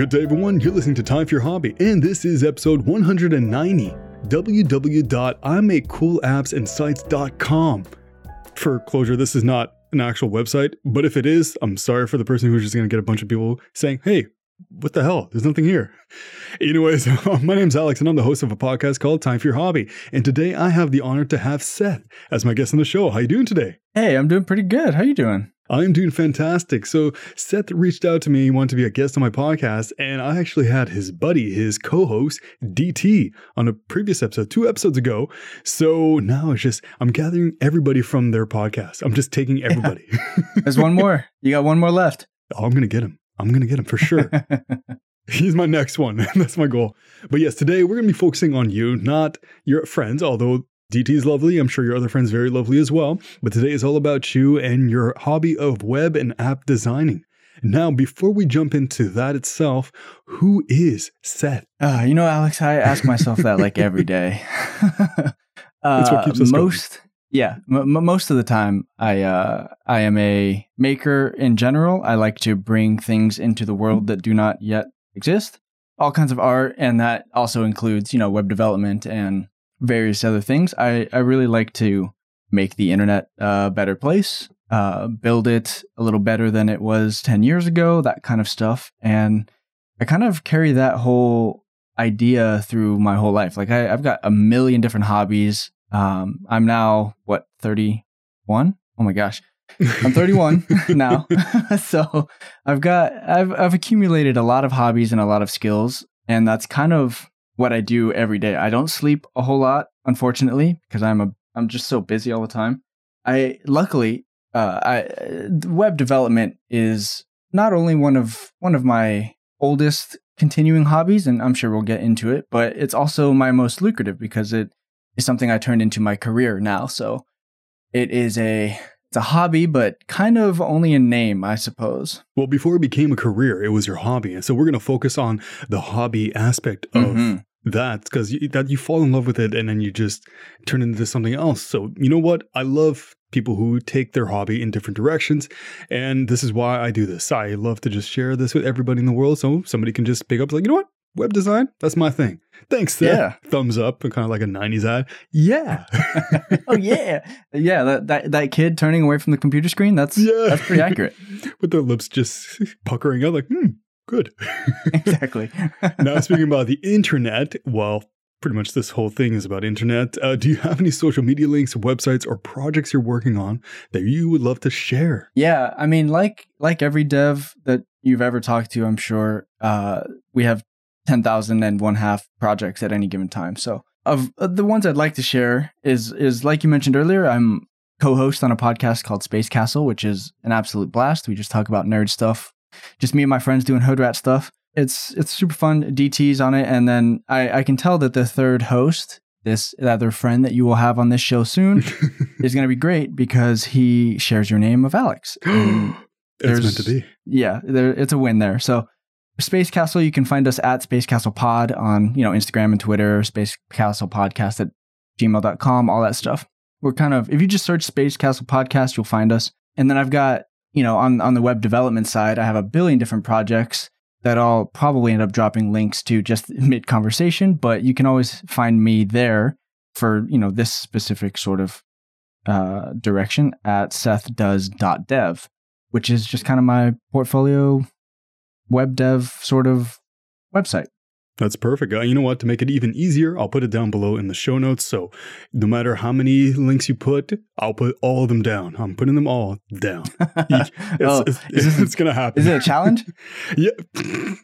Good day, everyone. You're listening to Time for Your Hobby, and this is episode 190, www.imakecoolappandssites.com. For closure, this is not an actual website, but if it is, I'm sorry for the person who's just going to get a bunch of people saying, hey, what the hell? There's nothing here. Anyways, my name's Alex, and I'm the host of a podcast called Time for Your Hobby. And today I have the honor to have Seth as my guest on the show. How you doing today? Hey, I'm doing pretty good. How you doing? I'm doing fantastic. So Seth reached out to me. He wanted to be a guest on my podcast. And I actually had his buddy, his co-host, DT, on a previous episode, 2 episodes ago. So now it's just, I'm gathering everybody from their podcast. I'm just taking everybody. Yeah. There's one more. You got one more left. Oh, I'm going to get him. I'm going to get him for sure. He's my next one. That's my goal. But yes, today we're going to be focusing on you, not your friends, although DT is lovely. I'm sure your other friends are very lovely as well. But today is all about you and your hobby of web and app designing. Now, before we jump into that itself, who is Seth? You know, Alex, I ask myself that like every day. That's what keeps us going. Yeah, most of the time, I am a maker in general. I like to bring things into the world that do not yet exist. All kinds of art, and that also includes, you know, web development and various other things. I really like to make the internet a better place, build it a little better than it was 10 years ago, that kind of stuff. And I kind of carry that whole idea through my whole life. Like I've got a million different hobbies. I'm now, 31? Oh my gosh. I'm 31 now. So I've accumulated a lot of hobbies and a lot of skills. And that's kind of what I do every day. I don't sleep a whole lot, unfortunately, because I'm just so busy all the time. Luckily, web development is not only one of my oldest continuing hobbies, and I'm sure we'll get into it, but it's also my most lucrative because it is something I turned into my career now. So it is it's a hobby, but kind of only in name, I suppose. Well, before it became a career, it was your hobby. And so we're going to focus on the hobby aspect of that, because you fall in love with it and then you just turn into something else. So you know what? I love people who take their hobby in different directions. And this is why I do this. I love to just share this with everybody in the world. So somebody can just pick up like, you know what? Web design? That's my thing. Thanks, Seth. Yeah. Thumbs up, kind of like a 90s ad. Yeah. Oh, yeah. Yeah, that kid turning away from the computer screen, that's pretty accurate. With their lips just puckering up like, good. Exactly. Now, speaking about the internet, well, pretty much this whole thing is about internet. Do you have any social media links, websites, or projects you're working on that you would love to share? Yeah, I mean, like every dev that you've ever talked to, I'm sure, we have 10,000 and 1/2 projects at any given time. So of the ones I'd like to share is like you mentioned earlier, I'm co-host on a podcast called Space Castle, which is an absolute blast. We just talk about nerd stuff, just me and my friends doing hoodrat stuff. It's super fun. DT's on it. And then I can tell that the third host, this other friend that you will have on this show soon, is going to be great because he shares your name of Alex. It's meant to be. Yeah, it's a win there. So Space Castle, you can find us at Space Castle Pod on, you know, Instagram and Twitter, Space Castle Podcast at gmail.com, all that stuff. We're kind of, if you just search Space Castle Podcast, you'll find us. And then I've got, you know, on the web development side, I have a billion different projects that I'll probably end up dropping links to just mid-conversation, but you can always find me there for, you know, this specific sort of direction at SethDoes.dev, which is just kind of my portfolio web dev sort of website. That's perfect. You know what? To make it even easier, I'll put it down below in the show notes. So no matter how many links you put, I'll put all of them down. I'm putting them all down. It's going to happen. Is it a challenge? Yeah.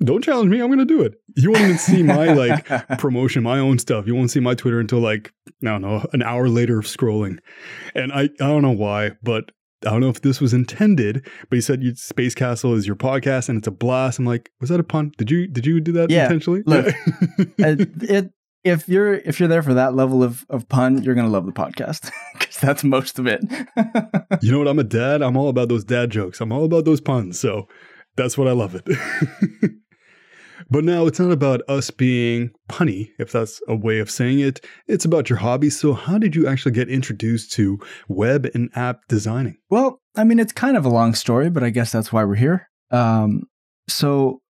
Don't challenge me. I'm going to do it. You won't even see my like promotion, my own stuff. You won't see my Twitter until like, I don't know, an hour later of scrolling. And I don't know why, but I don't know if this was intended, but you said Space Castle is your podcast and it's a blast. I'm like, was that a pun? Did you do that intentionally? Look, if you're there for that level of pun, you're going to love the podcast because that's most of it. You know what? I'm a dad. I'm all about those dad jokes. I'm all about those puns. So that's what I love it. But now it's not about us being punny, if that's a way of saying it. It's about your hobby. So how did you actually get introduced to web and app designing? Well, I mean, it's kind of a long story, but I guess that's why we're here. So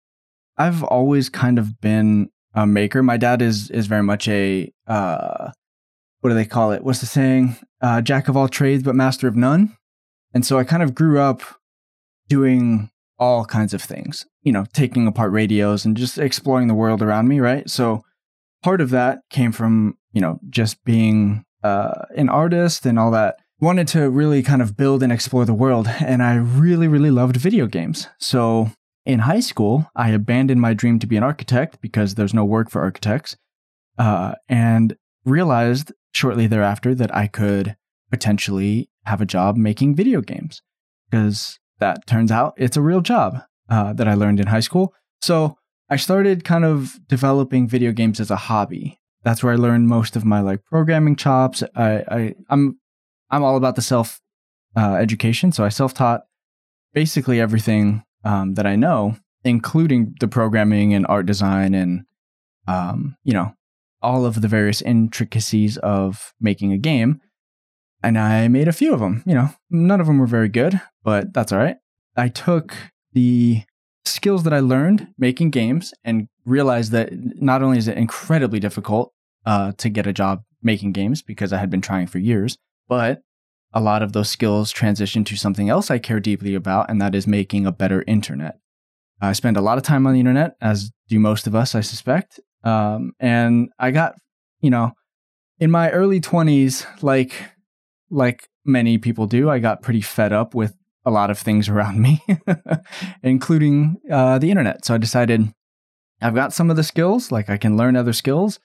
I've always kind of been a maker. My dad is very much a, what do they call it? What's the saying? Jack of all trades, but master of none. And so I kind of grew up doing all kinds of things, you know, taking apart radios and just exploring the world around me, right? So part of that came from, you know, just being an artist and all that. Wanted to really kind of build and explore the world. And I really, really loved video games. So in high school, I abandoned my dream to be an architect because there's no work for architects, and realized shortly thereafter that I could potentially have a job making video games, because that turns out it's a real job that I learned in high school. So I started kind of developing video games as a hobby. That's where I learned most of my like programming chops. I'm all about the self education, so I self-taught basically everything that I know, including the programming and art design and you know, all of the various intricacies of making a game. And I made a few of them. You know, none of them were very good, but that's all right. I took the skills that I learned making games and realized that not only is it incredibly difficult to get a job making games, because I had been trying for years, but a lot of those skills transition to something else I care deeply about, and that is making a better internet. I spend a lot of time on the internet, as do most of us, I suspect. And I got, you know, in my early 20s, like many people do, I got pretty fed up with a lot of things around me, including the internet. So I decided I've got some of the skills, like I can learn other skills.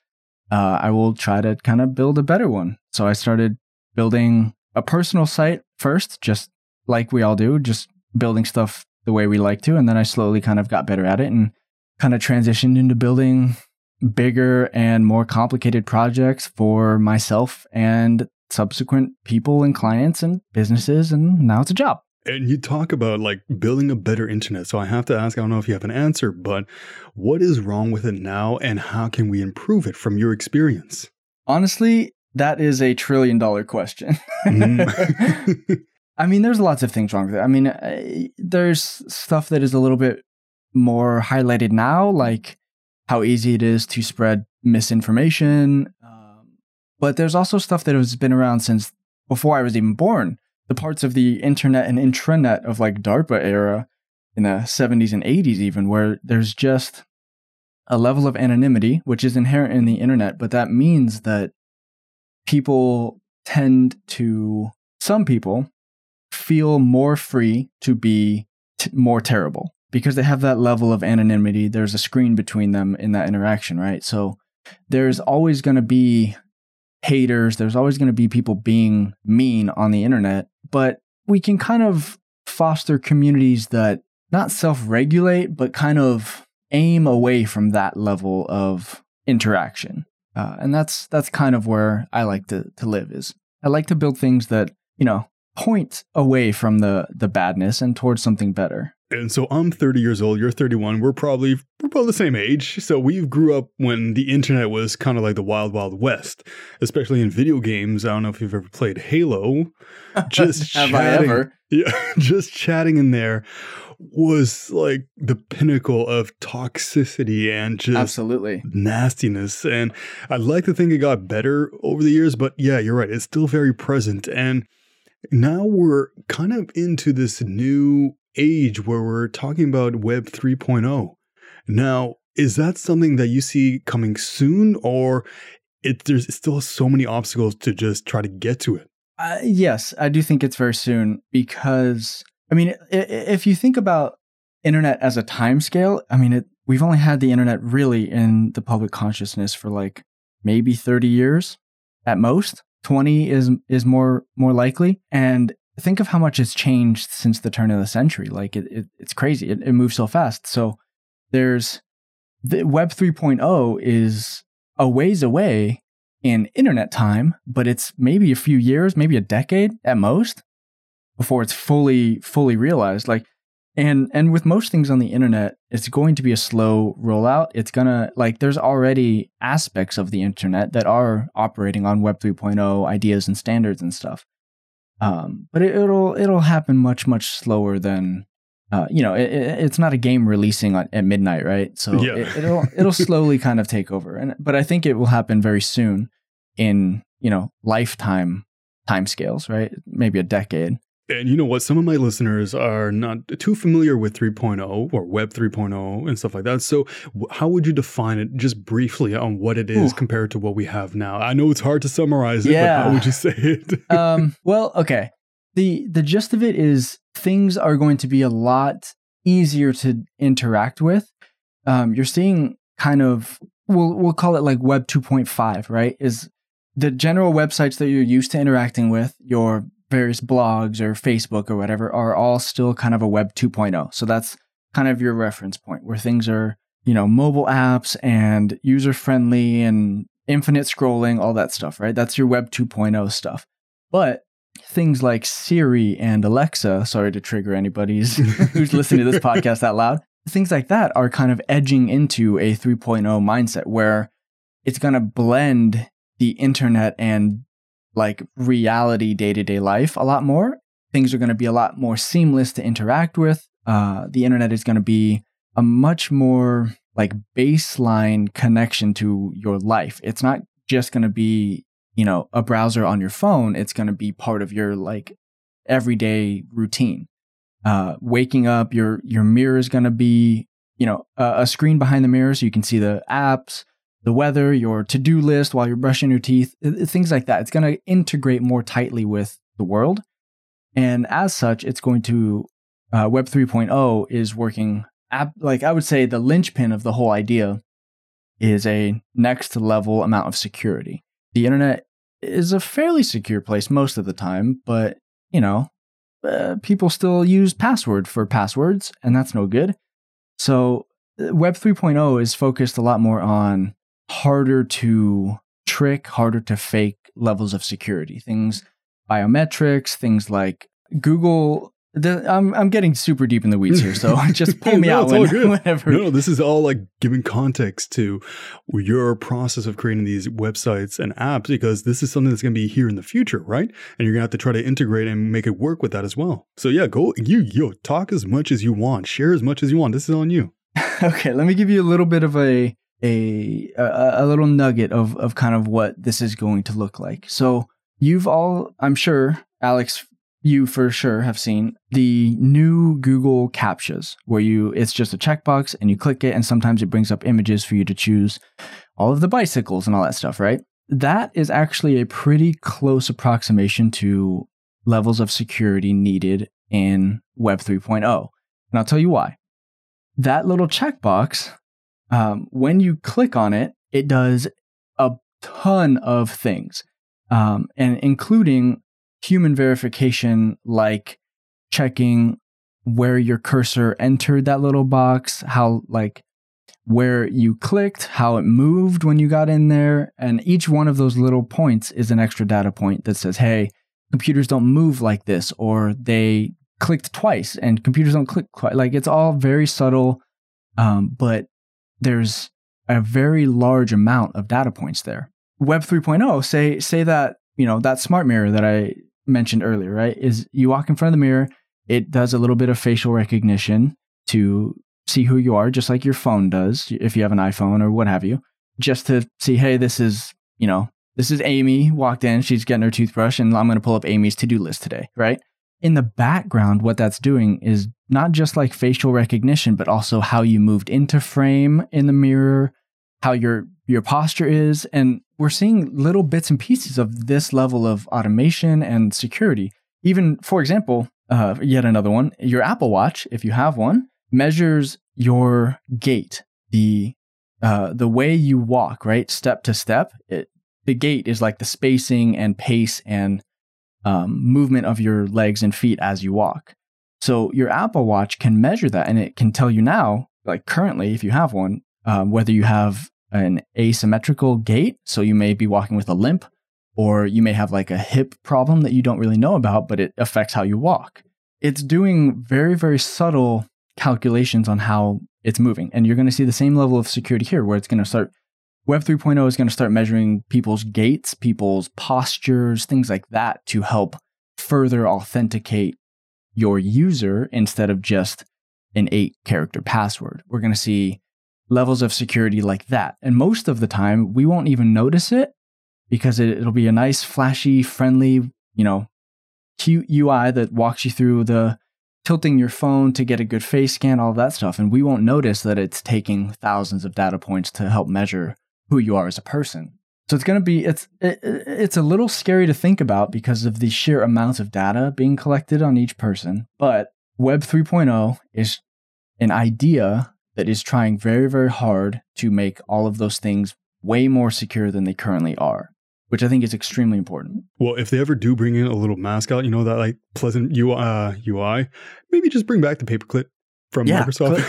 I will try to kind of build a better one. So I started building a personal site first, just like we all do, just building stuff the way we like to. And then I slowly kind of got better at it and kind of transitioned into building bigger and more complicated projects for myself and subsequent people and clients and businesses. And now it's a job. And you talk about like building a better internet. So I have to ask, I don't know if you have an answer, but what is wrong with it now and how can we improve it from your experience? Honestly, that is a $1 trillion question. I mean, there's lots of things wrong with it. I mean, there's stuff that is a little bit more highlighted now, like how easy it is to spread misinformation. But there's also stuff that has been around since before I was even born. The parts of the internet and intranet of like DARPA era in the 70s and 80s even, where there's just a level of anonymity, which is inherent in the internet. But that means that people tend to, some people feel more free to be more terrible because they have that level of anonymity. There's a screen between them in that interaction, right? So there's always going to be haters. There's always going to be people being mean on the internet, but we can kind of foster communities that not self-regulate, but kind of aim away from that level of interaction. And that's kind of where I like to live is I like to build things that, you know, point away from the badness and towards something better. And so I'm 30 years old. You're 31. We're probably the same age. So we grew up when the internet was kind of like the wild, wild west, especially in video games. I don't know if you've ever played Halo. Just have chatting, I ever? Yeah, just chatting in there was like the pinnacle of toxicity and just absolutely nastiness. And I'd like to think it got better over the years, but yeah, you're right. It's still very present. And now we're kind of into this new age where we're talking about Web 3.0. Now, is that something that you see coming soon, or there's still so many obstacles to just try to get to it? Yes, I do think it's very soon because, I mean, if you think about internet as a time scale, I mean, we've only had the internet really in the public consciousness for like maybe 30 years at most. 20 is more likely. And think of how much has changed since the turn of the century. Like it's crazy. It moves so fast. So there's the Web 3.0 is a ways away in internet time, but it's maybe a few years, maybe a decade at most, before it's fully realized. Like, and with most things on the internet, it's going to be a slow rollout. It's gonna like there's already aspects of the internet that are operating on Web 3.0 ideas and standards and stuff. But it'll happen much slower than it's not a game releasing at midnight, right? So yeah. it'll slowly kind of take over. But I think it will happen very soon in, lifetime timescales, right? Maybe a decade. And you know what? Some of my listeners are not too familiar with 3.0 or Web 3.0 and stuff like that. So how would you define it just briefly on what it is compared to what we have now? I know it's hard to summarize it, but how would you say it? Well, okay. The gist of it is things are going to be a lot easier to interact with. You're seeing kind of, we'll call it like Web 2.5, right? Is the general websites that you're used to interacting with, your various blogs or Facebook or whatever, are all still kind of a Web 2.0. So that's kind of your reference point where things are, mobile apps and user-friendly and infinite scrolling, all that stuff, right? That's your Web 2.0 stuff. But things like Siri and Alexa, sorry to trigger anybody's who's listening to this podcast that loud, things like that are kind of edging into a 3.0 mindset where it's going to blend the internet and like reality day-to-day life a lot more. Things are going to be a lot more seamless to interact with. The internet is going to be a much more like baseline connection to your life. It's not just going to be a browser on your phone. It's going to be part of your like everyday routine. Waking up, your mirror is going to be, a screen behind the mirror so you can see the apps, the weather, your to-do list while you're brushing your teeth, things like that. It's going to integrate more tightly with the world. And as such, it's going to, Web 3.0 is working, like I would say the linchpin of the whole idea is a next level amount of security. The internet is a fairly secure place most of the time, but, people still use password for passwords, and that's no good. So Web 3.0 is focused a lot more on harder to trick, harder to fake levels of security. Things, biometrics, things like Google. I'm getting super deep in the weeds here, so just pull me out whenever. No, this is all like giving context to your process of creating these websites and apps, because this is something that's going to be here in the future, right? And you're going to have to try to integrate and make it work with that as well. So yeah, go you talk as much as you want, share as much as you want. This is on you. Okay, let me give you a little bit of a little nugget of kind of what this is going to look like. So you've all, I'm sure, Alex, you for sure have seen the new Google CAPTCHAs where it's just a checkbox and you click it and sometimes it brings up images for you to choose all of the bicycles and all that stuff, right? That is actually a pretty close approximation to levels of security needed in Web 3.0. And I'll tell you why. That little checkbox, when you click on it, it does a ton of things, and including human verification, like checking where your cursor entered that little box, how like where you clicked, how it moved when you got in there. And each one of those little points is an extra data point that says, hey, computers don't move like this, or they clicked twice and computers don't click twice. Like it's all very subtle, but there's a very large amount of data points there. Web 3.0, say that, that smart mirror that I mentioned earlier, right? Is you walk in front of the mirror, it does a little bit of facial recognition to see who you are, just like your phone does if you have an iPhone or what have you, just to see, hey, this is Amy walked in, she's getting her toothbrush, and I'm going to pull up Amy's to-do list today, right? In the background, what that's doing is not just like facial recognition, but also how you moved into frame in the mirror, how your posture is, and we're seeing little bits and pieces of this level of automation and security. Even, for example, yet another one, your Apple Watch, if you have one, measures your gait, the way you walk, right? Step to step. The gait is like the spacing and pace and movement of your legs and feet as you walk. So your Apple Watch can measure that, and it can tell you now, like currently, if you have one, whether you have an asymmetrical gait, so you may be walking with a limp, or you may have like a hip problem that you don't really know about, but it affects how you walk. It's doing very, very subtle calculations on how it's moving. And you're going to see the same level of security here where it's going to start, Web 3.0 is going to start measuring people's gaits, people's postures, things like that to help further authenticate your user instead of just an 8-character password. We're going to see levels of security like that. And most of the time, we won't even notice it because it'll be a nice, flashy, friendly, cute UI that walks you through the tilting your phone to get a good face scan, all that stuff. And we won't notice that it's taking thousands of data points to help measure who you are as a person. So it's going to be, it's a little scary to think about because of the sheer amounts of data being collected on each person. But Web 3.0 is an idea that is trying very, very hard to make all of those things way more secure than they currently are, which I think is extremely important. Well, if they ever do bring in a little mascot, that pleasant UI, maybe just bring back the paperclip from Microsoft.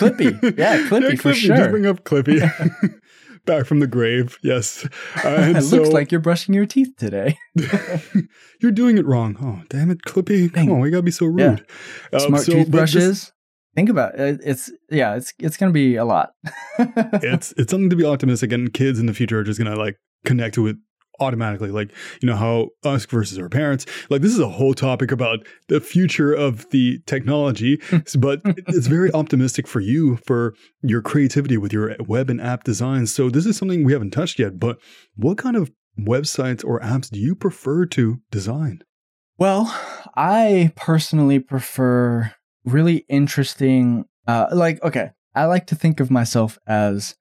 Clippy. Clippy for sure. Just bring up Clippy. Yeah. Back from the grave, yes. It looks like you're brushing your teeth today. You're doing it wrong. Oh, damn it, Clippy. Come on, we got to be so rude. Yeah. Smart toothbrushes. Think about it. It's going to be a lot. It's something to be optimistic, and kids in the future are just going to connect to it automatically. How us versus our parents. This is a whole topic about the future of the technology, but it's very optimistic for you, for your creativity with your web and app design. So this is something we haven't touched yet, but what kind of websites or apps do you prefer to design? Well, I personally prefer really interesting, I like to think of myself as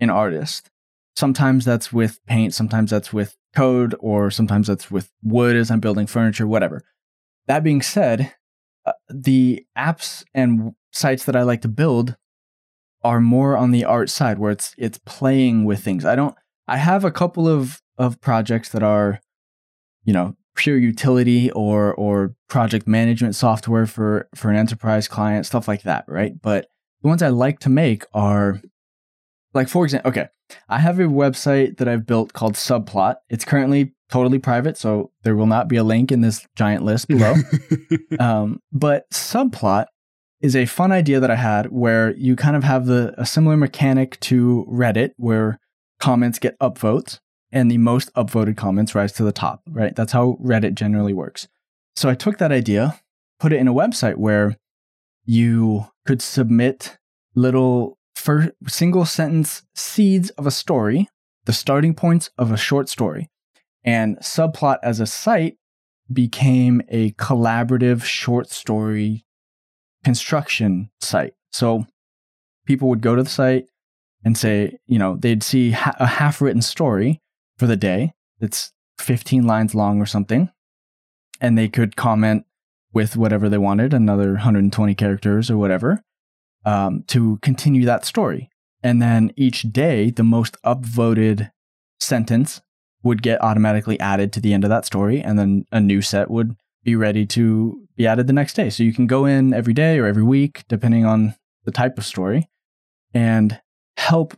an artist. Sometimes that's with paint, sometimes that's with code, or sometimes that's with wood as I'm building furniture, whatever. That being said, the apps and sites that I like to build are more on the art side, where it's playing with things. I have a couple of projects that are, pure utility or project management software for an enterprise client, stuff like that, right? But the ones I like to make are, for example, I have a website that I've built called Subplot. It's currently totally private, so there will not be a link in this giant list below. But Subplot is a fun idea that I had where you kind of have a similar mechanic to Reddit, where comments get upvotes and the most upvoted comments rise to the top, right? That's how Reddit generally works. So I took that idea, put it in a website where you could submit little single sentence seeds of a story, the starting points of a short story. And Subplot as a site became a collaborative short story construction site. So people would go to the site and say, they'd see a half-written story for the day that's 15 lines long or something, and they could comment with whatever they wanted, another 120 characters or whatever, to continue that story. And then each day, the most upvoted sentence would get automatically added to the end of that story, and then a new set would be ready to be added the next day. So you can go in every day or every week, depending on the type of story, and help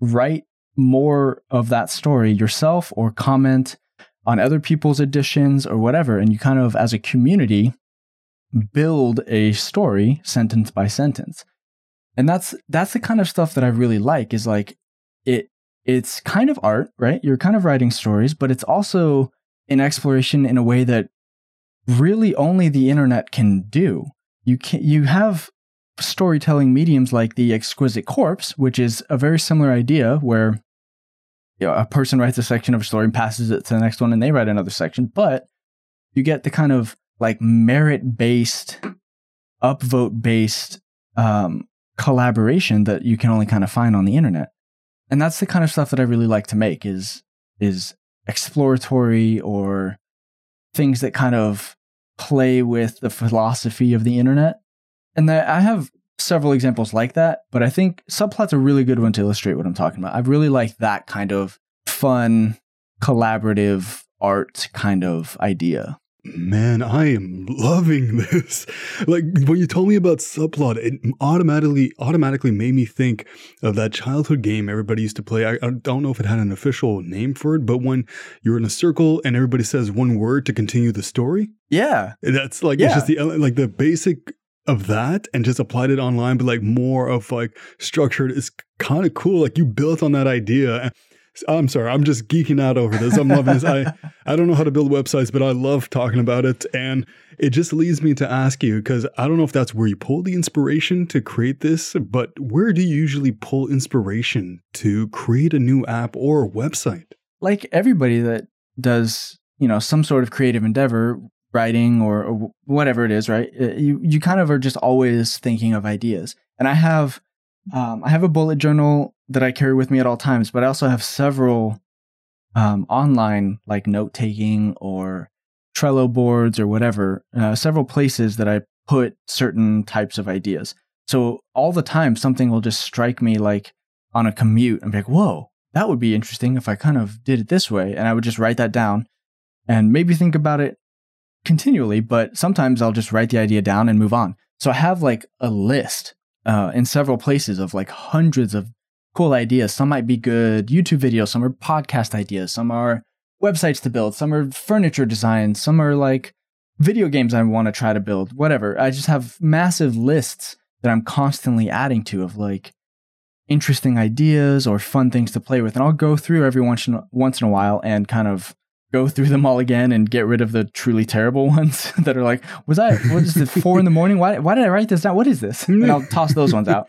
write more of that story yourself, or comment on other people's additions or whatever. And you kind of, as a community, build a story sentence by sentence. And that's the kind of stuff that I really like, is it's kind of art, right? You're kind of writing stories, but it's also an exploration in a way that really only the internet can do. You have storytelling mediums like The Exquisite Corpse, which is a very similar idea where a person writes a section of a story and passes it to the next one, and they write another section, but you get the kind of merit-based, upvote-based collaboration that you can only kind of find on the internet. And that's the kind of stuff that I really like to make, is exploratory, or things that kind of play with the philosophy of the internet. And I have several examples like that, but I think Subplot's a really good one to illustrate what I'm talking about. I really like that kind of fun, collaborative art kind of idea. Man, I am loving this. When you told me about Subplot, it automatically made me think of that childhood game everybody used to play. I don't know if it had an official name for it, but when you're in a circle and everybody says one word to continue the story. Yeah. That's It's just the basic of that, and just applied it online, but more of structured. It's kind of cool. You built on that idea. I'm sorry. I'm just geeking out over this. I'm loving this. I don't know how to build websites, but I love talking about it. And it just leads me to ask you, because I don't know if that's where you pull the inspiration to create this, but where do you usually pull inspiration to create a new app or a website? Like everybody that does, you know, some sort of creative endeavor, writing or whatever it is, right? You kind of are just always thinking of ideas. And I have a bullet journal that I carry with me at all times, but I also have several online, like note-taking or Trello boards or whatever, several places that I put certain types of ideas. So all the time, something will just strike me like on a commute and be like, whoa, that would be interesting if I kind of did it this way. And I would just write that down and maybe think about it continually, but sometimes I'll just write the idea down and move on. So I have like a list in several places of like hundreds of cool ideas. Some might be good YouTube videos, some are podcast ideas, some are websites to build, some are furniture design, some are like video games I want to try to build, whatever. I just have massive lists that I'm constantly adding to of like interesting ideas or fun things to play with. And I'll go through every once in a while and kind of go through them all again and get rid of the truly terrible ones that are like, what is it, 4 a.m? Why did I write this down? What is this? And I'll toss those ones out.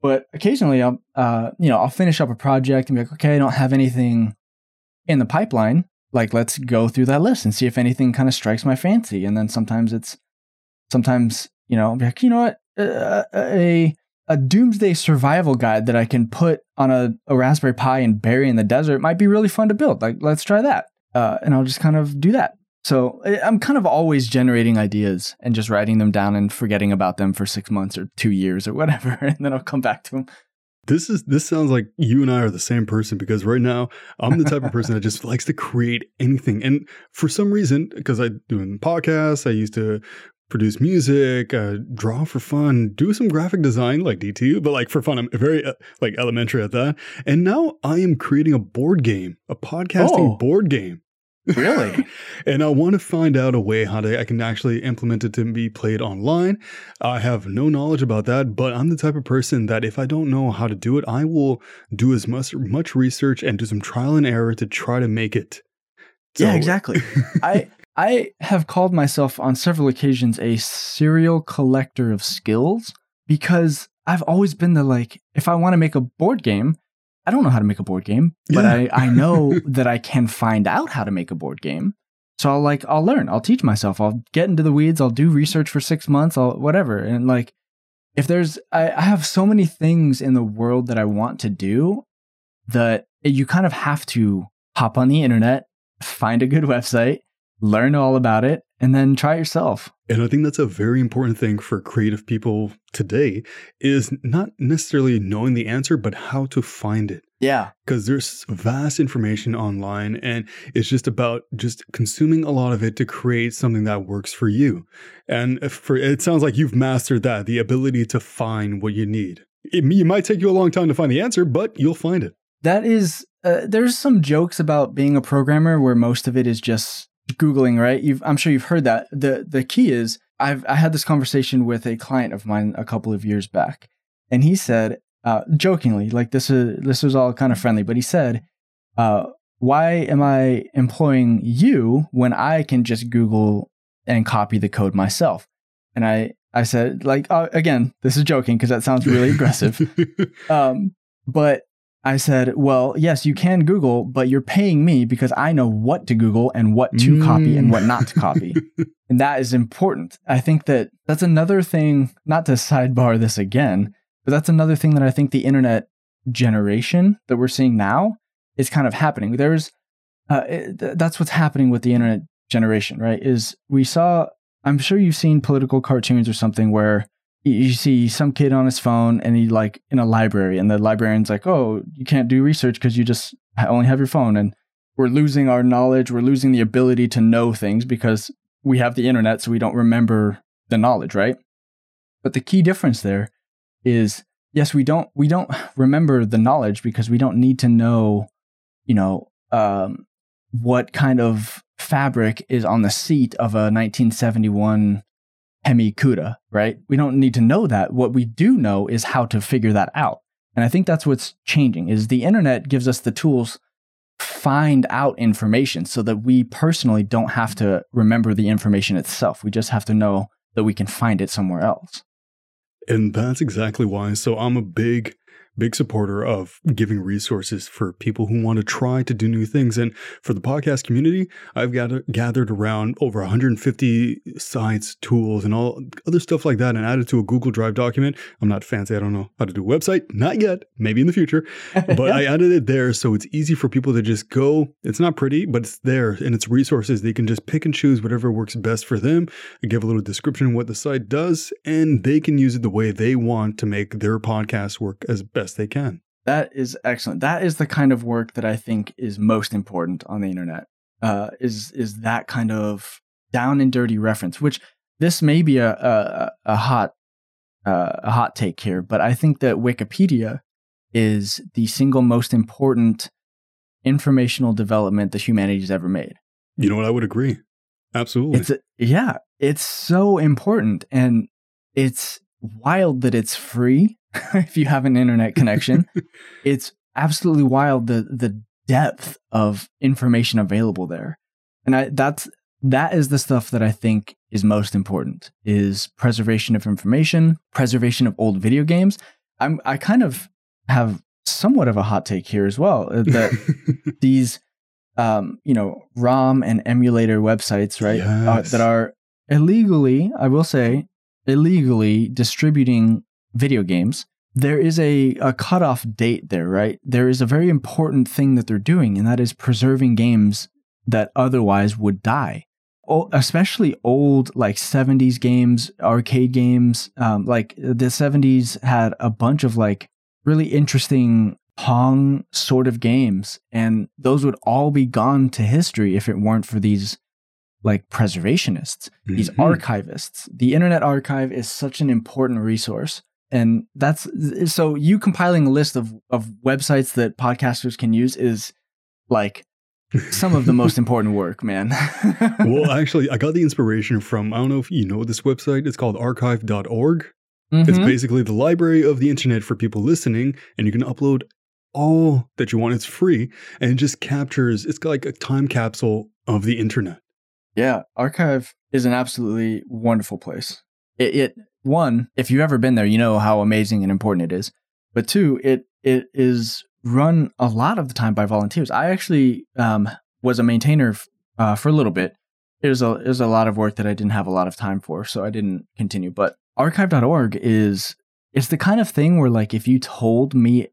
But occasionally I'll finish up a project and be like, okay, I don't have anything in the pipeline. Like, let's go through that list and see if anything kind of strikes my fancy. And then sometimes I'll be like, you know what, a doomsday survival guide that I can put on a Raspberry Pi and bury in the desert might be really fun to build. Like, let's try that. And I'll just kind of do that. So I'm kind of always generating ideas and just writing them down and forgetting about them for 6 months or 2 years or whatever. And then I'll come back to them. This sounds like you and I are the same person, because right now I'm the type of person that just likes to create anything. And for some reason, because I do podcasts, I used to produce music, draw for fun, do some graphic design like DTU, but like for fun, I'm very like elementary at that. And now I am creating a board game, a podcasting board game. Really? And I want to find out a way how I can actually implement it to be played online. I have no knowledge about that, but I'm the type of person that if I don't know how to do it, I will do as much research and do some trial and error to try to make it. So. Yeah, exactly. I have called myself on several occasions a serial collector of skills, because I've always been the like, if I want to make a board game, I don't know how to make a board game, but yeah. I know that I can find out how to make a board game. So I'll learn, I'll teach myself, I'll get into the weeds, I'll do research for 6 months, I'll whatever. And like, if there's, I have so many things in the world that I want to do that you kind of have to hop on the internet, find a good website, learn all about it, and then try it yourself. And I think that's a very important thing for creative people today, is not necessarily knowing the answer, but how to find it. Yeah. Because there's vast information online, and it's just about just consuming a lot of it to create something that works for you. And it sounds like you've mastered that, the ability to find what you need. It might take you a long time to find the answer, but you'll find it. That is, there's some jokes about being a programmer where most of it is just Googling, right? I'm sure you've heard that. The key is, I had this conversation with a client of mine a couple of years back, and he said, jokingly, like this was all kind of friendly, but he said, "Why am I employing you when I can just Google and copy the code myself?" And I said, like, again, this is joking because that sounds really aggressive, but I said, well, yes, you can Google, but you're paying me because I know what to Google and what to copy and what not to copy. And that is important. I think that's another thing, not to sidebar this again, but that's another thing that I think the internet generation that we're seeing now is kind of happening. That's what's happening with the internet generation, right? Is I'm sure you've seen political cartoons or something where you see some kid on his phone and he like in a library, and the librarian's like, oh, you can't do research because you just only have your phone, and we're losing our knowledge. We're losing the ability to know things because we have the internet, so we don't remember the knowledge, right? But the key difference there is, yes, we don't remember the knowledge because we don't need to know, what kind of fabric is on the seat of a 1971 Hemi Cuda, right? We don't need to know that. What we do know is how to figure that out. And I think that's what's changing, is the internet gives us the tools find out information so that we personally don't have to remember the information itself. We just have to know that we can find it somewhere else. And that's exactly why. So I'm a big supporter of giving resources for people who want to try to do new things. And for the podcast community, I've gathered around over 150 sites, tools, and all other stuff like that and added to a Google Drive document. I'm not fancy. I don't know how to do a website. Not yet. Maybe in the future. But I added it there so it's easy for people to just go. It's not pretty, but it's there and it's resources. They can just pick and choose whatever works best for them. I give a little description of what the site does and they can use it the way they want to make their podcast work as best they can. That is excellent. That is the kind of work that I think is most important on the internet, is that kind of down and dirty reference, which this may be a hot take here, but I think that Wikipedia is the single most important informational development that humanity's ever made. You know what? I would agree. Absolutely. It's so important. And it's wild that it's free. If you have an internet connection, it's absolutely wild the depth of information available there. And that is the stuff that I think is most important, is preservation of information, preservation of old video games. I kind of have somewhat of a hot take here as well, that these ROM and emulator websites, right, that are illegally, I will say, illegally distributing video games, there is a cutoff date there, right? There is a very important thing that they're doing, and that is preserving games that otherwise would die. Especially old, like 70s games, arcade games. Like the 70s had a bunch of like really interesting Pong sort of games, and those would all be gone to history if it weren't for these like preservationists, these archivists. The Internet Archive is such an important resource. And that's so you compiling a list of websites that podcasters can use is like some of the most important work, man. Well, actually, I got the inspiration from, I don't know if you know this website. It's called archive.org. Mm-hmm. It's basically the library of the internet for people listening, and you can upload all that you want. It's free, and it just captures, it's like a time capsule of the internet. Yeah. Archive is an absolutely wonderful place. One, if you've ever been there, you know how amazing and important it is. But two, it is run a lot of the time by volunteers. I actually was a maintainer for a little bit. It was a lot of work that I didn't have a lot of time for, so I didn't continue. But archive.org it's the kind of thing where like if you told me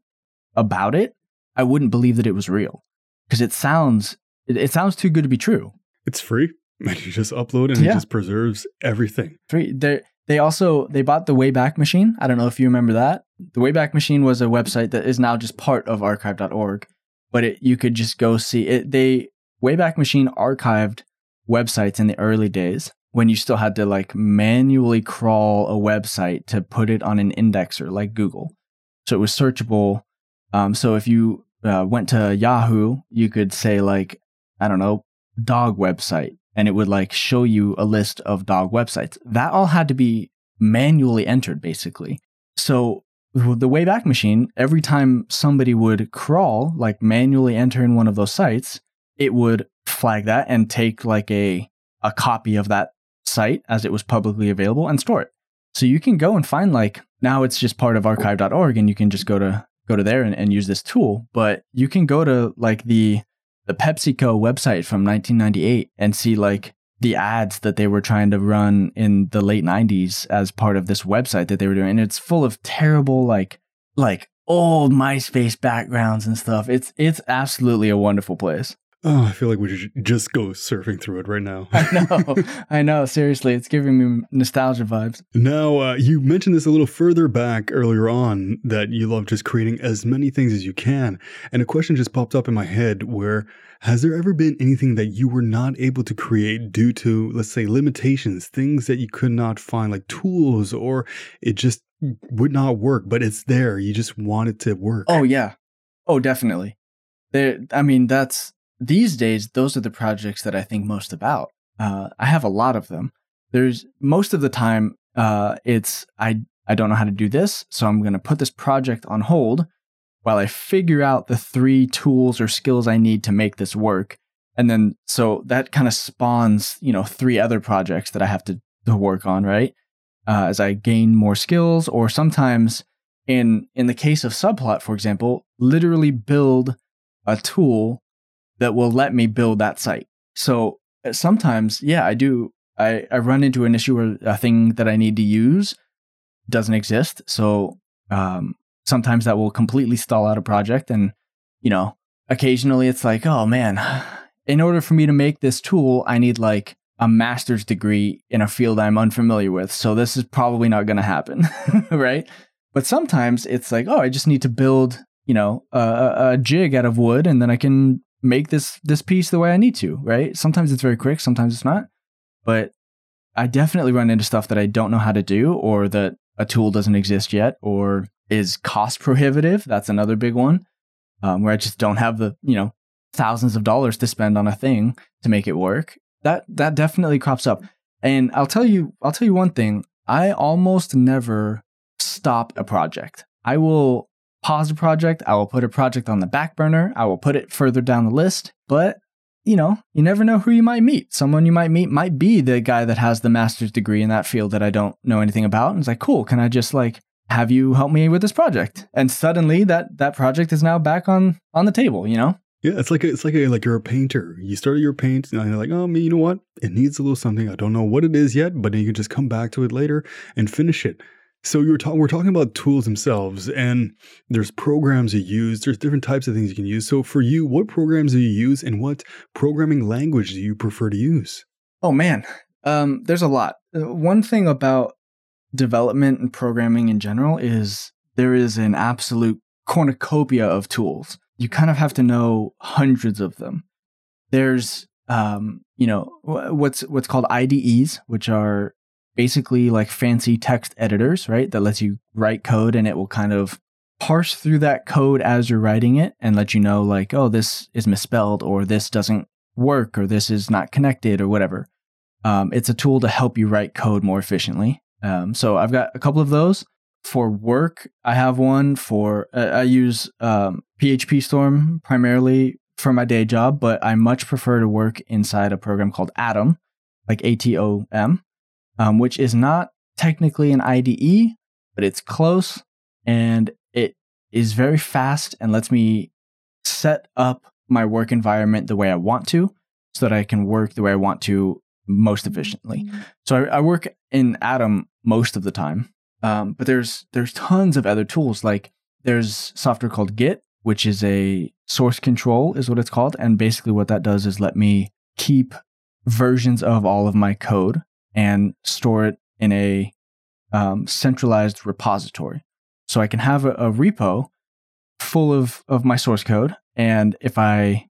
about it, I wouldn't believe that it was real because it sounds too good to be true. It's free. You just upload and it just preserves everything. Free. They bought the Wayback Machine. I don't know if you remember that. The Wayback Machine was a website that is now just part of archive.org, but you could just go see it. They Wayback Machine archived websites in the early days when you still had to like manually crawl a website to put it on an indexer like Google. So it was searchable. So if you went to Yahoo, you could say like, I don't know, dog website. And it would like show you a list of dog websites. That all had to be manually entered, basically. So the Wayback Machine, every time somebody would crawl, like manually enter in one of those sites, it would flag that and take like a copy of that site as it was publicly available and store it. So you can go and find like, now it's just part of archive.org and you can just go to there and use this tool. But you can go to like the PepsiCo website from 1998 and see like the ads that they were trying to run in the late 90s as part of this website that they were doing. And it's full of terrible, like old MySpace backgrounds and stuff. It's absolutely a wonderful place. Oh, I feel like we should just go surfing through it right now. I know. Seriously, it's giving me nostalgia vibes. Now, you mentioned this a little further back earlier on that you love just creating as many things as you can. And a question just popped up in my head where, has there ever been anything that you were not able to create due to, let's say, limitations, things that you could not find, like tools, or it just would not work, but it's there. You just want it to work. Oh, yeah. Oh, definitely. These days, those are the projects that I think most about. I have a lot of them. There's most of the time, it's I don't know how to do this, so I'm going to put this project on hold while I figure out the three tools or skills I need to make this work. And then, so that kind of spawns, you know, three other projects that I have to work on, right? As I gain more skills, or sometimes in the case of Subplot, for example, literally build a tool that will let me build that site. So sometimes, yeah, I do. I run into an issue or a thing that I need to use doesn't exist. So sometimes that will completely stall out a project. And, you know, occasionally it's like, oh man, in order for me to make this tool, I need like a master's degree in a field I'm unfamiliar with. So this is probably not going to happen, right? But sometimes it's like, oh, I just need to build, you know, a jig out of wood, and then I can make this piece the way I need to, right? Sometimes it's very quick, sometimes it's not. But I definitely run into stuff that I don't know how to do, or that a tool doesn't exist yet, or is cost prohibitive. That's another big one, where I just don't have the, you know, thousands of dollars to spend on a thing to make it work. That definitely crops up. And I'll tell you one thing. I almost never stop a project. I will pause a project. I will put a project on the back burner. I will put it further down the list. But, you know, you never know who you might meet. Someone you might meet might be the guy that has the master's degree in that field that I don't know anything about. And it's like, cool, can I just like have you help me with this project? And suddenly that project is now back on the table, you know? Yeah, it's like you're a painter. You started your paint, and you're like, oh, man, you know what? It needs a little something. I don't know what it is yet, but then you can just come back to it later and finish it. So we're talking about tools themselves, and there's programs you use. There's different types of things you can use. So for you, what programs do you use, and what programming language do you prefer to use? Oh, man, there's a lot. One thing about development and programming in general is there is an absolute cornucopia of tools. You kind of have to know hundreds of them. There's, you know, what's called IDEs, which are basically like fancy text editors, right? That lets you write code, and it will kind of parse through that code as you're writing it and let you know like, oh, this is misspelled, or this doesn't work, or this is not connected, or whatever. It's a tool to help you write code more efficiently. So I've got a couple of those. For work, I have one for, I use PHP Storm primarily for my day job, but I much prefer to work inside a program called Atom, like ATOM, which is not technically an IDE, but it's close, and it is very fast and lets me set up my work environment the way I want to, so that I can work the way I want to most efficiently. Mm-hmm. So I work in Atom most of the time. But there's tons of other tools. Like there's software called Git, which is a source control is what it's called. And basically what that does is let me keep versions of all of my code and store it in a centralized repository. So I can have a repo full of my source code. And if I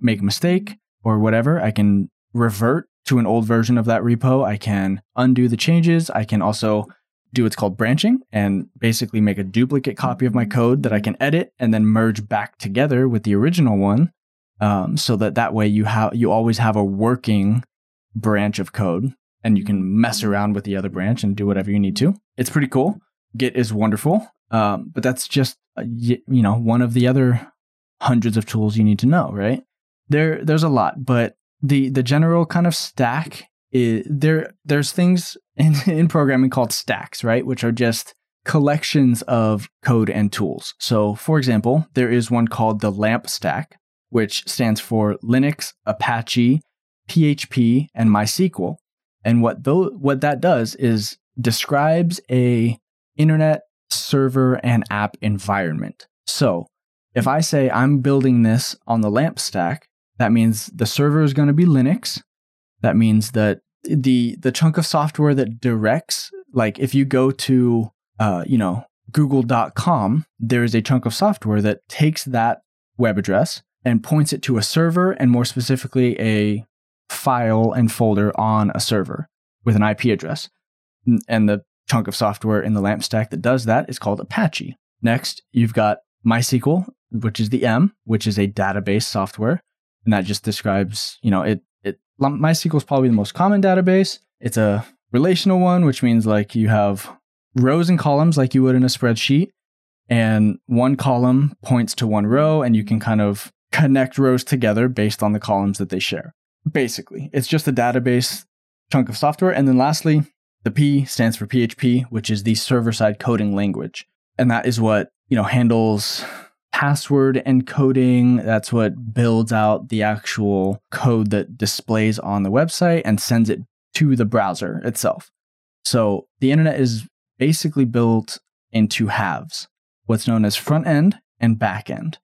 make a mistake or whatever, I can revert to an old version of that repo. I can undo the changes. I can also do what's called branching and basically make a duplicate copy of my code that I can edit and then merge back together with the original one, so that way you always have a working branch of code, and you can mess around with the other branch and do whatever you need to. It's pretty cool. Git is wonderful, but that's just one of the other hundreds of tools you need to know, right? There's a lot, but the general kind of stack is there's things in programming called stacks, right? Which are just collections of code and tools. So for example, there is one called the LAMP stack, which stands for Linux, Apache, PHP, and MySQL. And what that does is describes a internet server and app environment. So if I say I'm building this on the LAMP stack, that means the server is going to be Linux. That means that the chunk of software that directs, like if you go to, google.com, there is a chunk of software that takes that web address and points it to a server, and more specifically a file and folder on a server with an IP address. And the chunk of software in the LAMP stack that does that is called Apache. Next, you've got MySQL, which is the M, which is a database software. And that just describes, you know, MySQL is probably the most common database. It's a relational one, which means like you have rows and columns like you would in a spreadsheet. And one column points to one row, and you can kind of connect rows together based on the columns that they share. Basically, it's just a database chunk of software. And then lastly, the P stands for PHP, which is the server-side coding language. And that is what, you know, handles password encoding. That's what builds out the actual code that displays on the website and sends it to the browser itself. So the internet is basically built in two halves, what's known as front end and back end.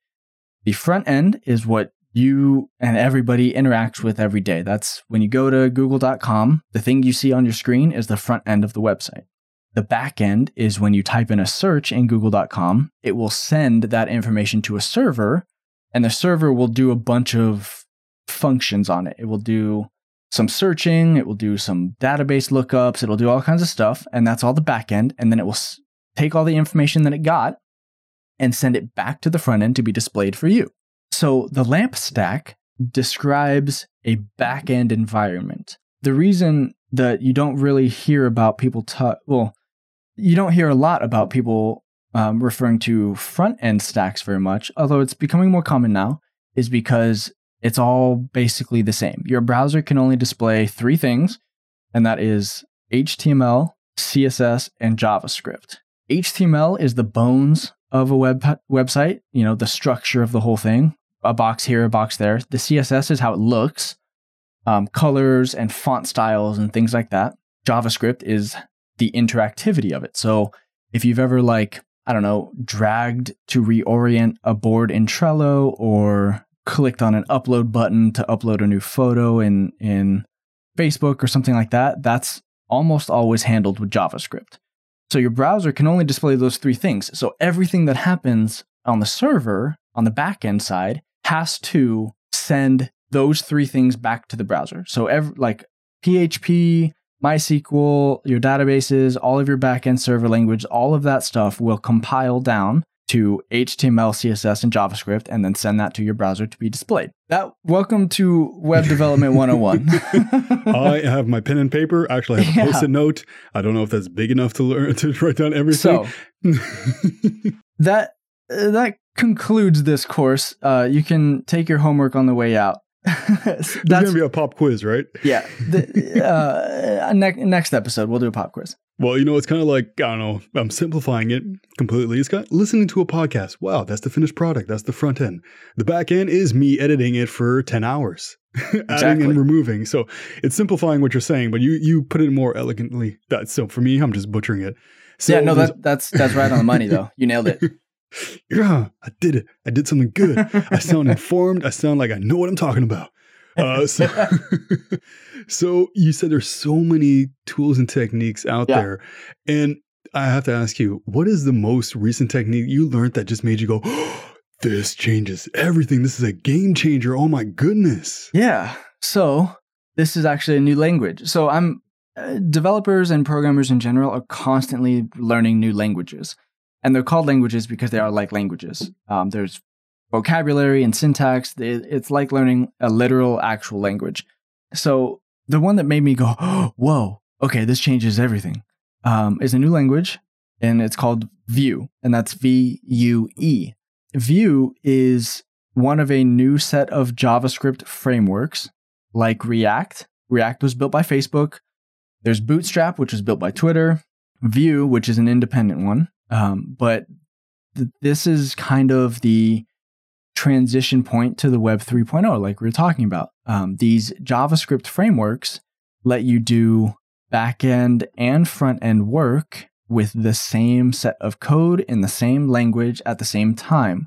The front end is what you and everybody interacts with every day. That's when you go to google.com, the thing you see on your screen is the front end of the website. The back end is when you type in a search in google.com, it will send that information to a server, and the server will do a bunch of functions on it. It will do some searching, it will do some database lookups, it'll do all kinds of stuff, and that's all the back end. And then it will take all the information that it got and send it back to the front end to be displayed for you. So the LAMP stack describes a back end environment. The reason that you don't really hear about people you don't hear a lot about people referring to front end stacks very much, although it's becoming more common now, is because it's all basically the same. Your browser can only display three things, and that is HTML, CSS, and JavaScript. HTML is the bones of a website, you know, the structure of the whole thing, a box here, a box there. The CSS is how it looks, colors and font styles and things like that. JavaScript is the interactivity of it. So if you've ever dragged to reorient a board in Trello, or clicked on an upload button to upload a new photo in Facebook or something like that, that's almost always handled with JavaScript. So your browser can only display those three things. So everything that happens on the server, on the backend side, has to send those three things back to the browser. So PHP, MySQL, your databases, all of your backend server language, all of that stuff will compile down to HTML, CSS, and JavaScript, and then send that to your browser to be displayed. Welcome to Web Development 101. I have my pen and paper. Actually, I have a post-it note. I don't know if that's big enough to learn to write down everything. So that concludes this course. You can take your homework on the way out. That's going to be a pop quiz, right? Yeah. Next episode, we'll do a pop quiz. Well, you know, it's kind of like, I don't know, I'm simplifying it completely. It's kind of listening to a podcast. Wow, that's the finished product. That's the front end. The back end is me editing it for 10 hours, adding and removing. So it's simplifying what you're saying, but you put it more elegantly. So for me, I'm just butchering it. So yeah, no, that's right on the money, though. You nailed it. Yeah, I did it. I did something good. I sound informed. I sound like I know what I'm talking about. So you said there's so many tools and techniques out there. And I have to ask you, what is the most recent technique you learned that just made you go, oh, this changes everything. This is a game changer. Oh, my goodness. Yeah. So this is actually a new language. So developers and programmers in general are constantly learning new languages. And they're called languages because they are like languages. There's vocabulary and syntax. It's like learning a literal, actual language. So the one that made me go, oh, whoa, okay, this changes everything, is a new language, and it's called Vue, and that's V-U-E. Vue is one of a new set of JavaScript frameworks like React. React was built by Facebook. There's Bootstrap, which was built by Twitter. Vue, which is an independent one. But this is kind of the transition point to the Web 3.0, like we were talking about. These JavaScript frameworks let you do back-end and front-end work with the same set of code in the same language at the same time.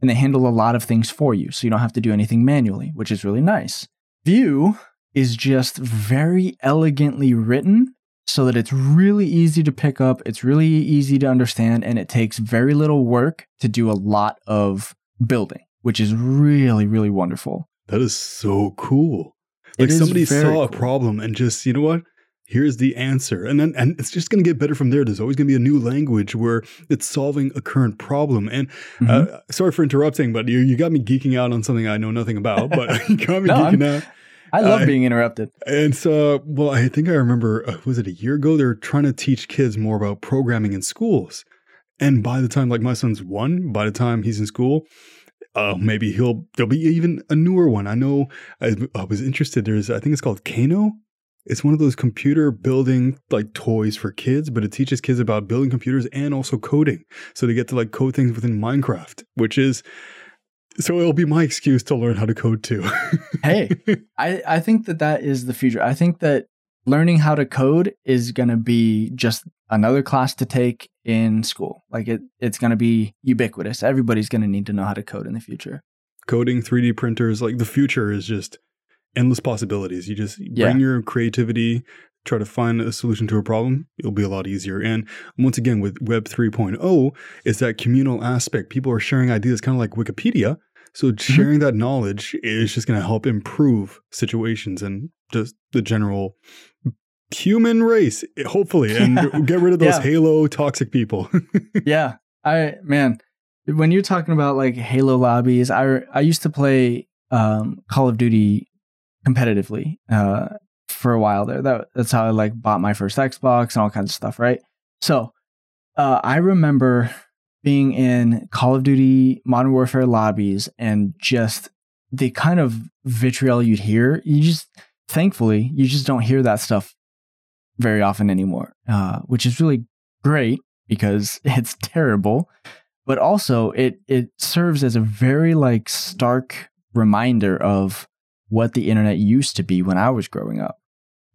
And they handle a lot of things for you, so you don't have to do anything manually, which is really nice. Vue is just very elegantly written, so that it's really easy to pick up, it's really easy to understand, and it takes very little work to do a lot of building, which is really, really wonderful. That is so cool. Like somebody saw a problem and just, you know what? Here's the answer. And it's just going to get better from there. There's always going to be a new language where it's solving a current problem. And sorry for interrupting, but you got me geeking out on something I know nothing about, but you got me geeking out. I love being interrupted. And so, I think I remember, was it a year ago? They're trying to teach kids more about programming in schools. And by the time, like my son's one, by the time he's in school, maybe there'll be even a newer one. I know I was interested. I think it's called Kano. It's one of those computer building like toys for kids, but it teaches kids about building computers and also coding. So they get to like code things within Minecraft, which is, so it'll be my excuse to learn how to code too. Hey, I think that is the future. I think that learning how to code is going to be just another class to take in school. Like it's going to be ubiquitous. Everybody's going to need to know how to code in the future. Coding, 3D printers, like the future is just endless possibilities. You just bring your creativity, try to find a solution to a problem. It'll be a lot easier. And once again, with Web 3.0, it's that communal aspect. People are sharing ideas, kind of like Wikipedia. So sharing that knowledge is just going to help improve situations and just the general human race, hopefully, and get rid of those Halo toxic people. Man, when you're talking about like Halo lobbies, I used to play Call of Duty competitively for a while there. That's how I like bought my first Xbox and all kinds of stuff, right? So I remember being in Call of Duty Modern Warfare lobbies and just the kind of vitriol you'd hear. Thankfully, you just don't hear that stuff very often anymore, which is really great because it's terrible. But also, it serves as a very like stark reminder of what the internet used to be when I was growing up.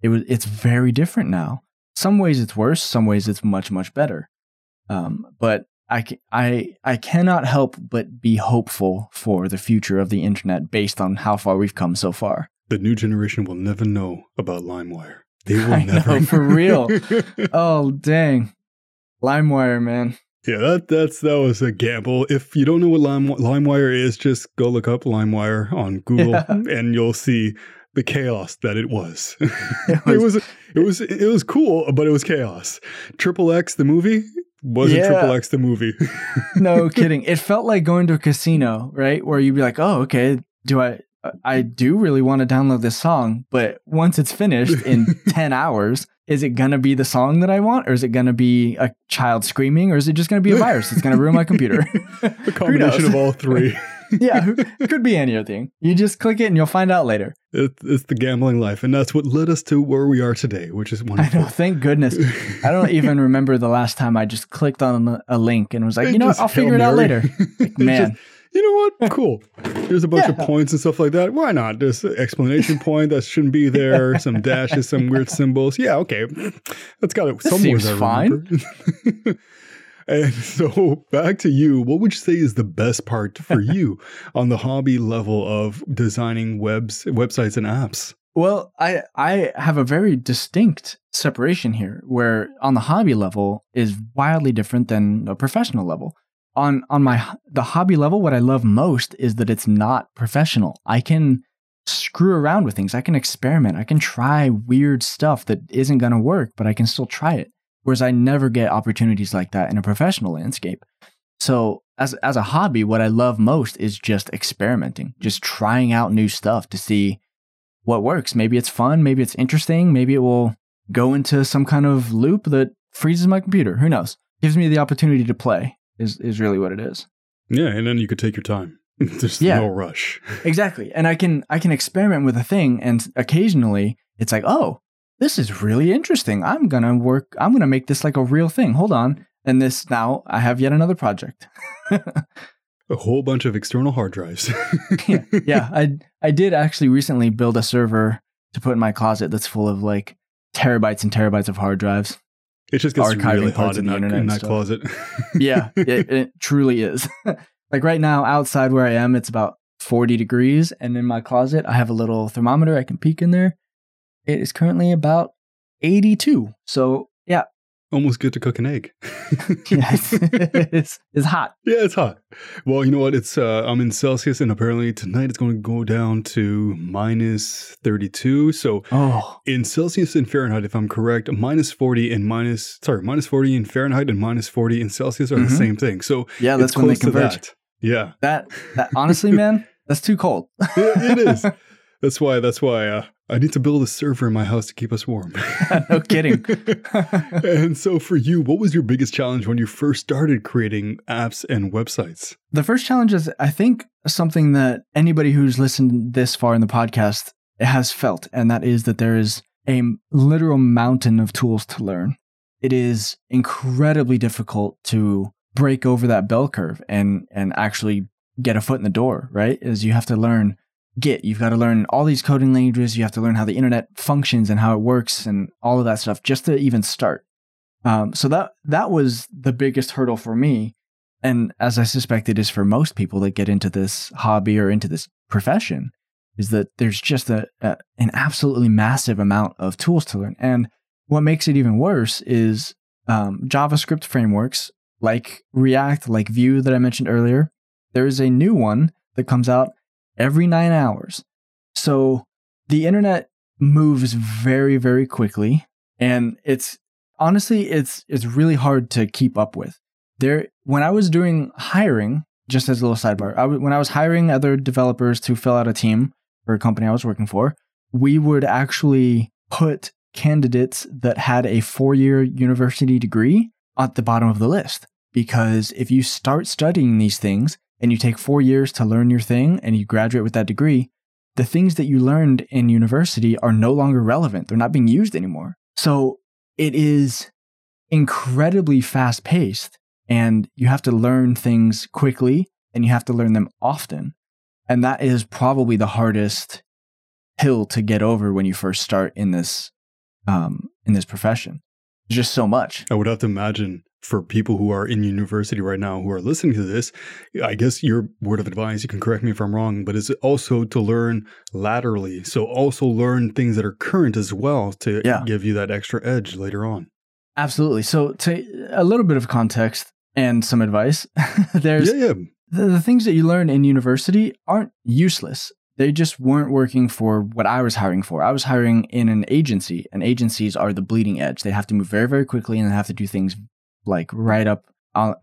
It's very different now. Some ways it's worse. Some ways it's much, much better. But I cannot help but be hopeful for the future of the internet based on how far we've come so far. The new generation will never know about LimeWire. They will never know. For real. Oh, dang. LimeWire, man. Yeah, that was a gamble. If you don't know what LimeWire is, just go look up LimeWire on Google and you'll see the chaos that it was. It was cool, but it was chaos. Triple X the movie wasn't Triple X the movie. No kidding. It felt like going to a casino, right? Where you'd be like, "Oh, okay, I do really want to download this song, but once it's finished in 10 hours, is it going to be the song that I want? Or is it going to be a child screaming? Or is it just going to be a virus that's going to ruin my computer?" A combination of all three. Yeah, it could be any other thing. You just click it and you'll find out later. It's the gambling life. And that's what led us to where we are today, which is wonderful. I know, thank goodness. I don't even remember the last time I just clicked on a link and was like, you know what, I'll figure it out later. Like, man. You know what? Cool. There's a bunch of points and stuff like that. Why not? There's an explanation point that shouldn't be there. Some dashes, some weird symbols. Yeah, okay. That's got it. Some seems fine. And so back to you. What would you say is the best part for you on the hobby level of designing websites and apps? Well, I have a very distinct separation here where on the hobby level is wildly different than a professional level. On the hobby level, what I love most is that it's not professional. I can screw around with things. I can experiment. I can try weird stuff that isn't going to work, but I can still try it. Whereas I never get opportunities like that in a professional landscape. So as a hobby, what I love most is just experimenting, just trying out new stuff to see what works. Maybe it's fun. Maybe it's interesting. Maybe it will go into some kind of loop that freezes my computer. Who knows? Gives me the opportunity to play. Is really what it is. Yeah, and then you could take your time. There's no rush. Exactly. And I can experiment with a thing, and occasionally it's like, oh, this is really interesting. I'm gonna make this like a real thing. Hold on. And now I have yet another project. A whole bunch of external hard drives. Yeah. I did actually recently build a server to put in my closet that's full of like terabytes and terabytes of hard drives. It just gets really hot in that closet. Yeah, it truly is. Like right now, outside where I am, it's about 40 degrees. And in my closet, I have a little thermometer. I can peek in there. It is currently about 82. So, yeah. Almost good to cook an egg. Yes, it's hot. Yeah, it's hot. Well, you know what? It's I'm in Celsius, and apparently tonight it's going to go down to minus 32. So in Celsius and Fahrenheit, if I'm correct, minus 40 in Fahrenheit and minus 40 in Celsius are the same thing. So yeah, that's when they converge. Yeah, that honestly, man, that's too cold. It is. That's why I need to build a server in my house to keep us warm. No kidding. And so for you, what was your biggest challenge when you first started creating apps and websites? The first challenge is, I think, something that anybody who's listened this far in the podcast has felt, and that is that there is a literal mountain of tools to learn. It is incredibly difficult to break over that bell curve and actually get a foot in the door, right? Is you have to learn Git. You've got to learn all these coding languages. You have to learn how the internet functions and how it works and all of that stuff just to even start. So that was the biggest hurdle for me. And as I suspect it is for most people that get into this hobby or into this profession, is that there's just an absolutely massive amount of tools to learn. And what makes it even worse is JavaScript frameworks like React, like Vue that I mentioned earlier. There is a new one that comes out every 9 hours. So the internet moves very, very quickly. And it's honestly, it's really hard to keep up with. When I was doing hiring, just as a little sidebar, when I was hiring other developers to fill out a team for a company I was working for, we would actually put candidates that had a 4-year university degree at the bottom of the list. Because if you start studying these things, and you take 4 years to learn your thing and you graduate with that degree, the things that you learned in university are no longer relevant. They're not being used anymore. So it is incredibly fast-paced, and you have to learn things quickly, and you have to learn them often. And that is probably the hardest hill to get over when you first start in this profession. There's just so much. I would have to imagine, for people who are in university right now who are listening to this, I guess your word of advice, you can correct me if I'm wrong, but is also to learn laterally. So also learn things that are current as well to give you that extra edge later on. Absolutely. So to a little bit of context and some advice, there's the things that you learn in university aren't useless. They just weren't working for what I was hiring for. I was hiring in an agency, and agencies are the bleeding edge. They have to move very, very quickly, and they have to do things like right up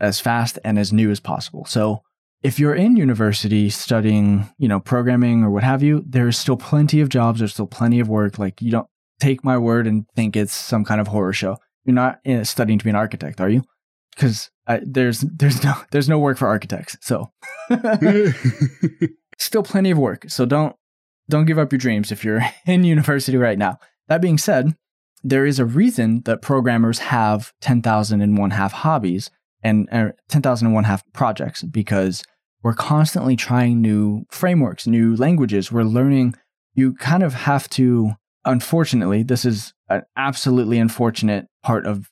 as fast and as new as possible. So if you're in university studying, programming or what have you, there's still plenty of jobs. There's still plenty of work. Like, you don't take my word and think it's some kind of horror show. You're not studying to be an architect, are you? Because there's no work for architects. So still plenty of work. So don't give up your dreams if you're in university right now. That being said, there is a reason that programmers have 10,001 half hobbies and 10,001 half projects, because we're constantly trying new frameworks, new languages. We're learning. You kind of have to, unfortunately, this is an absolutely unfortunate part of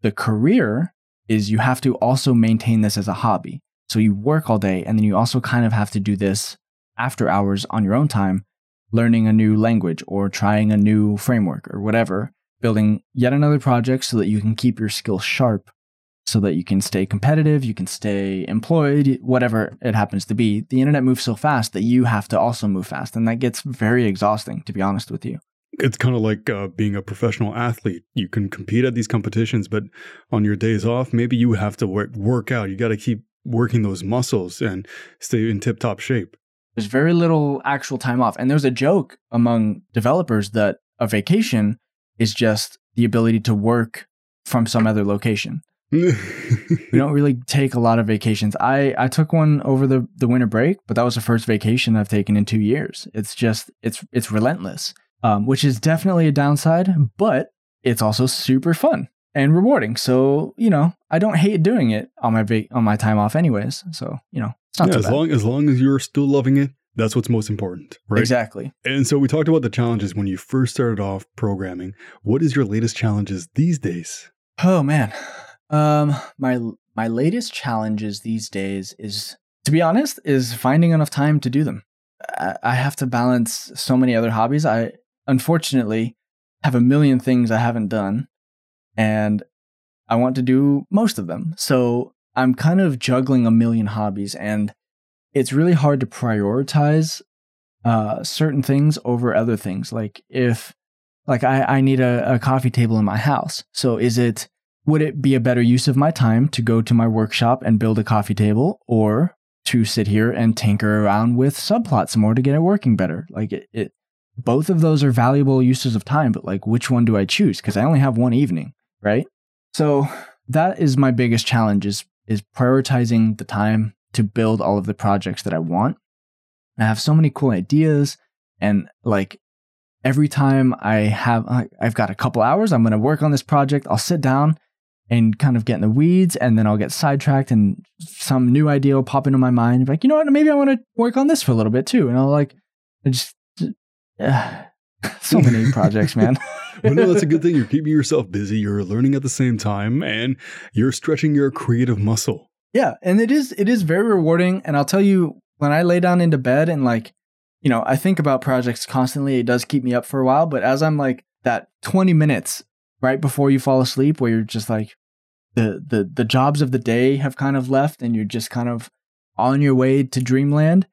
the career, is you have to also maintain this as a hobby. So you work all day, and then you also kind of have to do this after hours on your own time, learning a new language or trying a new framework or whatever, building yet another project so that you can keep your skills sharp, so that you can stay competitive, you can stay employed, whatever it happens to be. The internet moves so fast that you have to also move fast. And that gets very exhausting, to be honest with you. It's kind of like being a professional athlete. You can compete at these competitions, but on your days off, maybe you have to work out. You got to keep working those muscles and stay in tip-top shape. There's very little actual time off. And there's a joke among developers that a vacation is just the ability to work from some other location. We don't really take a lot of vacations. I took one over the winter break, but that was the first vacation I've taken in 2 years. It's just, it's relentless, which is definitely a downside, but it's also super fun and rewarding. So, I don't hate doing it on my time off anyways. So, it's not too bad. As long as you're still loving it, that's what's most important, right? Exactly. And so we talked about the challenges when you first started off programming. What is your latest challenges these days? Oh, man. My latest challenges these days is, to be honest, is finding enough time to do them. I have to balance so many other hobbies. I, unfortunately, have a million things I haven't done, and I want to do most of them. So I'm kind of juggling a million hobbies, and it's really hard to prioritize certain things over other things. Like I need a coffee table in my house. So would it be a better use of my time to go to my workshop and build a coffee table, or to sit here and tinker around with Subplot some more to get it working better? Like it both of those are valuable uses of time, but like, which one do I choose? Because I only have one evening, right? So that is my biggest challenge is prioritizing the time to build all of the projects that I want. I have so many cool ideas, and like every time I've got a couple hours, I'm going to work on this project. I'll sit down and kind of get in the weeds, and then I'll get sidetracked and some new idea will pop into my mind. Like, you know what, maybe I want to work on this for a little bit too. And I'll like, so many projects, man. Well, no, that's a good thing. You're keeping yourself busy. You're learning at the same time, and you're stretching your creative muscle. Yeah. And it is very rewarding. And I'll tell you, when I lay down into bed and like, you know, I think about projects constantly, it does keep me up for a while. But as I'm like that 20 minutes right before you fall asleep, where you're just like the jobs of the day have kind of left and you're just kind of on your way to dreamland,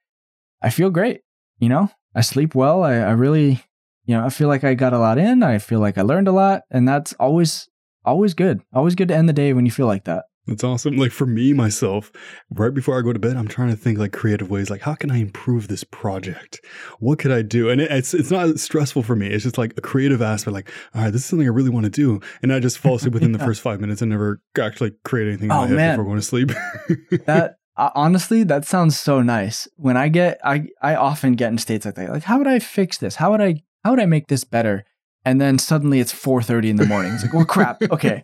I feel great. You know, I sleep well. I really, you know, I feel like I got a lot in. I feel like I learned a lot. And that's always good. Always good to end the day when you feel like that. That's awesome. Like for me, myself, right before I go to bed, I'm trying to think like creative ways, like how can I improve this project? What could I do? And it's not stressful for me. It's just like a creative aspect, like, all right, this is something I really want to do. And I just fall asleep within the first 5 minutes and never actually create anything in my head before going to sleep. Honestly, that sounds so nice. When I often get in states like that, like, how would I fix this? How would I make this better? And then suddenly it's 4:30 in the morning. It's like, well, crap. Okay.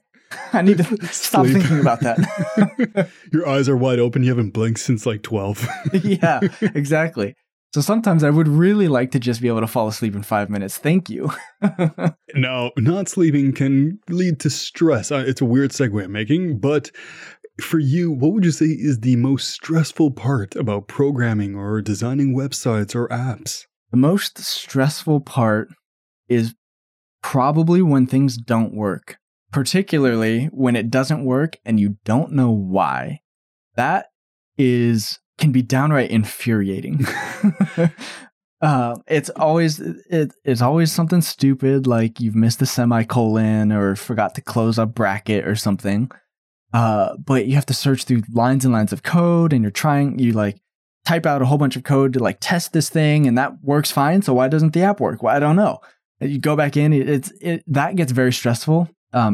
I need to stop thinking about that. Your eyes are wide open. You haven't blinked since like 12. Yeah, exactly. So sometimes I would really like to just be able to fall asleep in 5 minutes. Thank you. No, not sleeping can lead to stress. It's a weird segue I'm making, but for you, what would you say is the most stressful part about programming or designing websites or apps? The most stressful part is probably when things don't work. Particularly when it doesn't work and you don't know why. That can be downright infuriating. It's always something stupid, like you've missed a semicolon or forgot to close a bracket or something. But you have to search through lines and lines of code, and you type out a whole bunch of code to like test this thing, and that works fine. So why doesn't the app work? Well, I don't know. You go back in, that gets very stressful.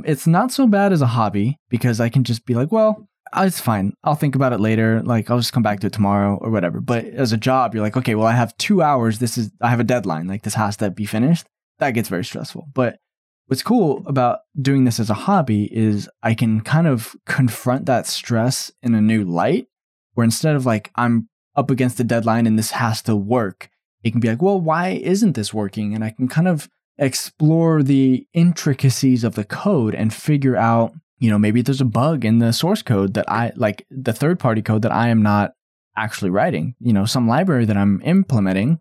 It's not so bad as a hobby because I can just be like, well, it's fine. I'll think about it later. Like, I'll just come back to it tomorrow or whatever. But as a job, you're like, okay, well, I have 2 hours. I have a deadline. Like, this has to be finished. That gets very stressful. But what's cool about doing this as a hobby is I can kind of confront that stress in a new light, where instead of like, I'm up against the deadline and this has to work, it can be like, well, why isn't this working? And I can kind of explore the intricacies of the code and figure out, you know, maybe there's a bug in the source code that the third party code that I am not actually writing, you know, some library that I'm implementing.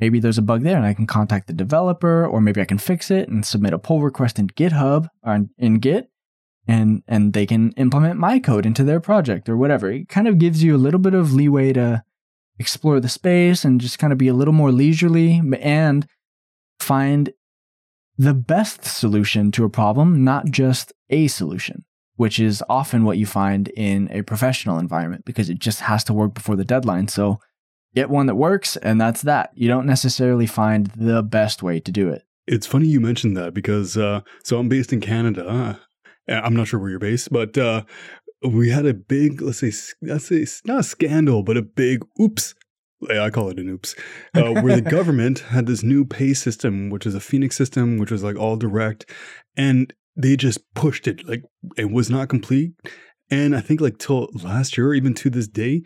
Maybe there's a bug there and I can contact the developer, or maybe I can fix it and submit a pull request in GitHub or in Git, and they can implement my code into their project or whatever. It kind of gives you a little bit of leeway to explore the space and just kind of be a little more leisurely and find the best solution to a problem, not just a solution, which is often what you find in a professional environment, because it just has to work before the deadline. So get one that works, and that's that. You don't necessarily find the best way to do it. It's funny you mentioned that, because so I'm based in Canada. I'm not sure where you're based, but we had a big, let's say not a scandal, but a big oops. I call it an oops, where the government had this new pay system, which is a Phoenix system, which was like all direct, and they just pushed it. Like, it was not complete. And I think like till last year, even to this day,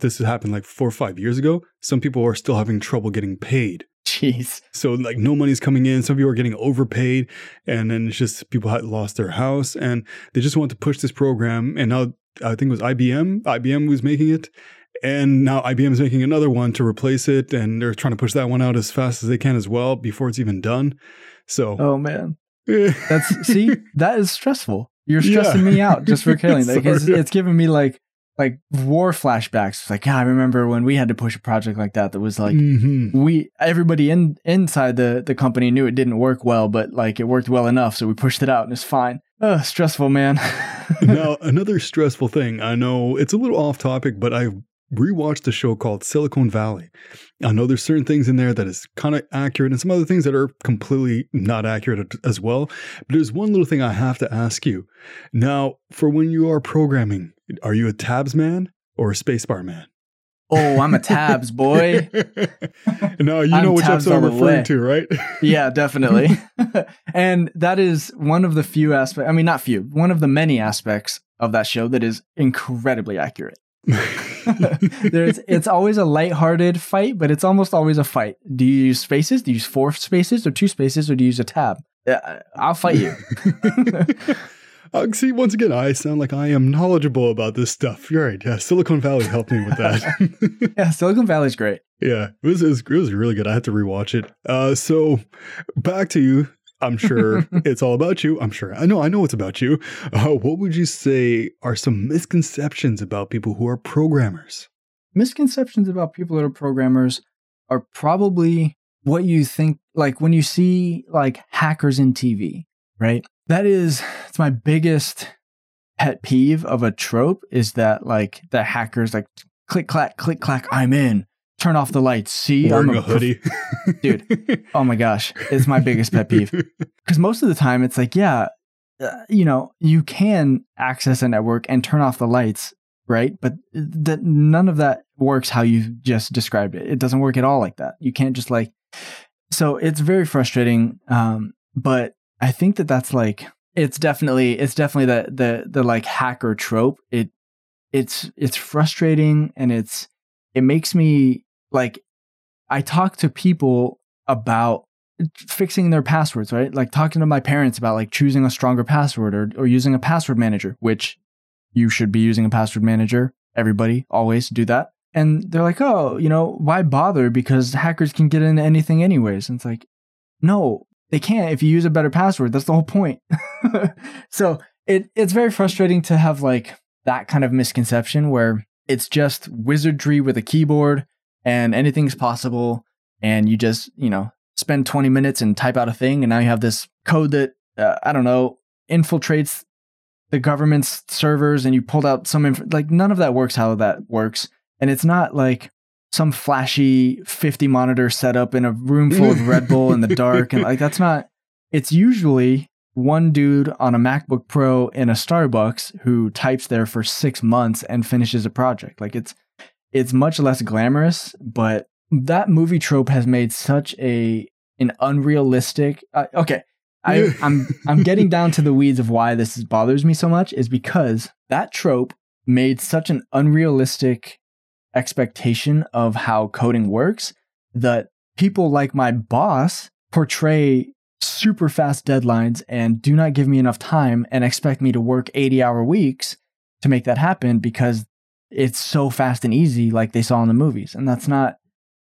this happened like 4 or 5 years ago, some people are still having trouble getting paid. Jeez. So like no money's coming in. Some people are getting overpaid, and then it's just people had lost their house, and they just want to push this program. And now I think it was IBM. IBM was making it. And now IBM is making another one to replace it, and they're trying to push that one out as fast as they can as well before it's even done. So, oh man, that is stressful. You're stressing me out just for killing that, because it's giving me like war flashbacks. It's like, I remember when we had to push a project like that was like, everybody inside the company knew it didn't work well, but like it worked well enough, so we pushed it out and it's fine. Oh, stressful, man. Now another stressful thing. I know it's a little off topic, but I rewatched a show called Silicon Valley. I know there's certain things in there that is kind of accurate and some other things that are completely not accurate as well. But there's one little thing I have to ask you. Now, for when you are programming, are you a tabs man or a spacebar man? Oh, I'm a tabs boy. No, you know which episode I'm referring to, right? Yeah, definitely. And that is one of the few aspects, I mean, not few, one of the many aspects of that show that is incredibly accurate. It's always a lighthearted fight, but it's almost always a fight. Do you use spaces? Do you use 4 spaces or 2 spaces, or do you use a tab? I'll fight you. See, once again, I sound like I am knowledgeable about this stuff. You're right. Yeah, Silicon Valley helped me with that. Yeah, Silicon Valley's great. Yeah, it was really good. I had to rewatch it. So back to you. I'm sure it's all about you. I'm sure. I know it's about you. What would you say are some misconceptions about people who are programmers? Misconceptions about people that are programmers are probably what you think, like when you see like hackers in TV, right? It's my biggest pet peeve of a trope is that like the hackers like click, clack, I'm in. Turn off the lights. See, wearing a hoodie. Dude, oh my gosh. It's my biggest pet peeve. Because most of the time it's like, yeah, you know, you can access a network and turn off the lights, right? But none of that works how you just described it. It doesn't work at all like that. You can't just like... So it's very frustrating. But I think that's like... It's definitely the like hacker trope. It's frustrating and it makes me... Like, I talk to people about fixing their passwords, right? Like talking to my parents about like choosing a stronger password or using a password manager, which you should be using a password manager. Everybody always do that. And they're like, oh, you know, why bother? Because hackers can get into anything anyways. And it's like, no, they can't if you use a better password. That's the whole point. So it's very frustrating to have like that kind of misconception where it's just wizardry with a keyboard. And anything's possible, and you just, you know, spend 20 minutes and type out a thing, and now you have this code that, I don't know, infiltrates the government's servers, and you pulled out some, none of that works how that works. And it's not like some flashy 50-monitor setup in a room full of Red Bull in the dark, and like that's not, it's usually one dude on a MacBook Pro in a Starbucks who types there for 6 months and finishes a project. Like it's much less glamorous, but that movie trope has made such an unrealistic... I'm getting down to the weeds of why this bothers me so much is because that trope made such an unrealistic expectation of how coding works that people like my boss portray super fast deadlines and do not give me enough time and expect me to work 80-hour weeks to make that happen because it's so fast and easy like they saw in the movies. And that's not,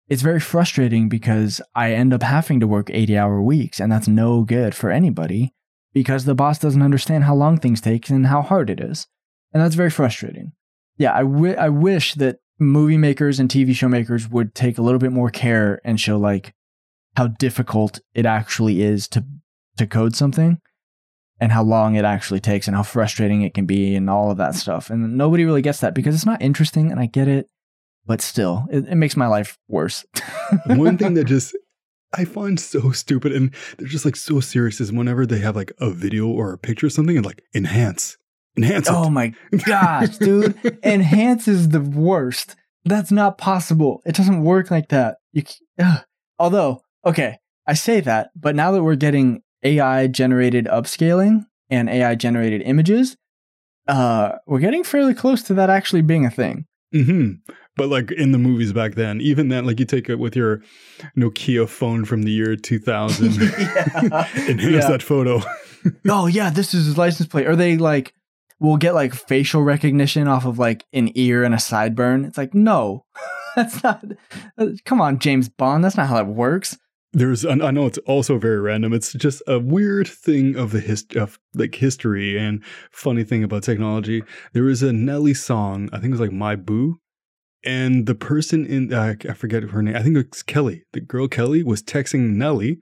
it's very frustrating because I end up having to work 80-hour weeks and that's no good for anybody because the boss doesn't understand how long things take and how hard it is. And that's very frustrating. Yeah, I wish that movie makers and TV show makers would take a little bit more care and show like how difficult it actually is to code something. And how long it actually takes and how frustrating it can be and all of that stuff. And nobody really gets that because it's not interesting and I get it, but still, it makes my life worse. One thing that just I find so stupid and they're just like so serious is whenever they have like a video or a picture or something and like enhance it. Oh my gosh, dude. Enhance is the worst. That's not possible. It doesn't work like that. Although, okay, I say that, but now that we're getting AI-generated upscaling and AI-generated images, we're getting fairly close to that actually being a thing. Mm-hmm. But like in the movies back then, even then, like you take it with your Nokia phone from the year 2000 and here's that photo. Oh, yeah, this is his license plate. Or they like, will get like facial recognition off of like an ear and a sideburn. It's like, no, that's not, come on, James Bond, that's not how that works. I know it's also very random. It's just a weird thing of the history and funny thing about technology. There was a Nelly song, I think it was like My Boo. And the person in, I forget her name, I think it's Kelly. The girl Kelly was texting Nelly.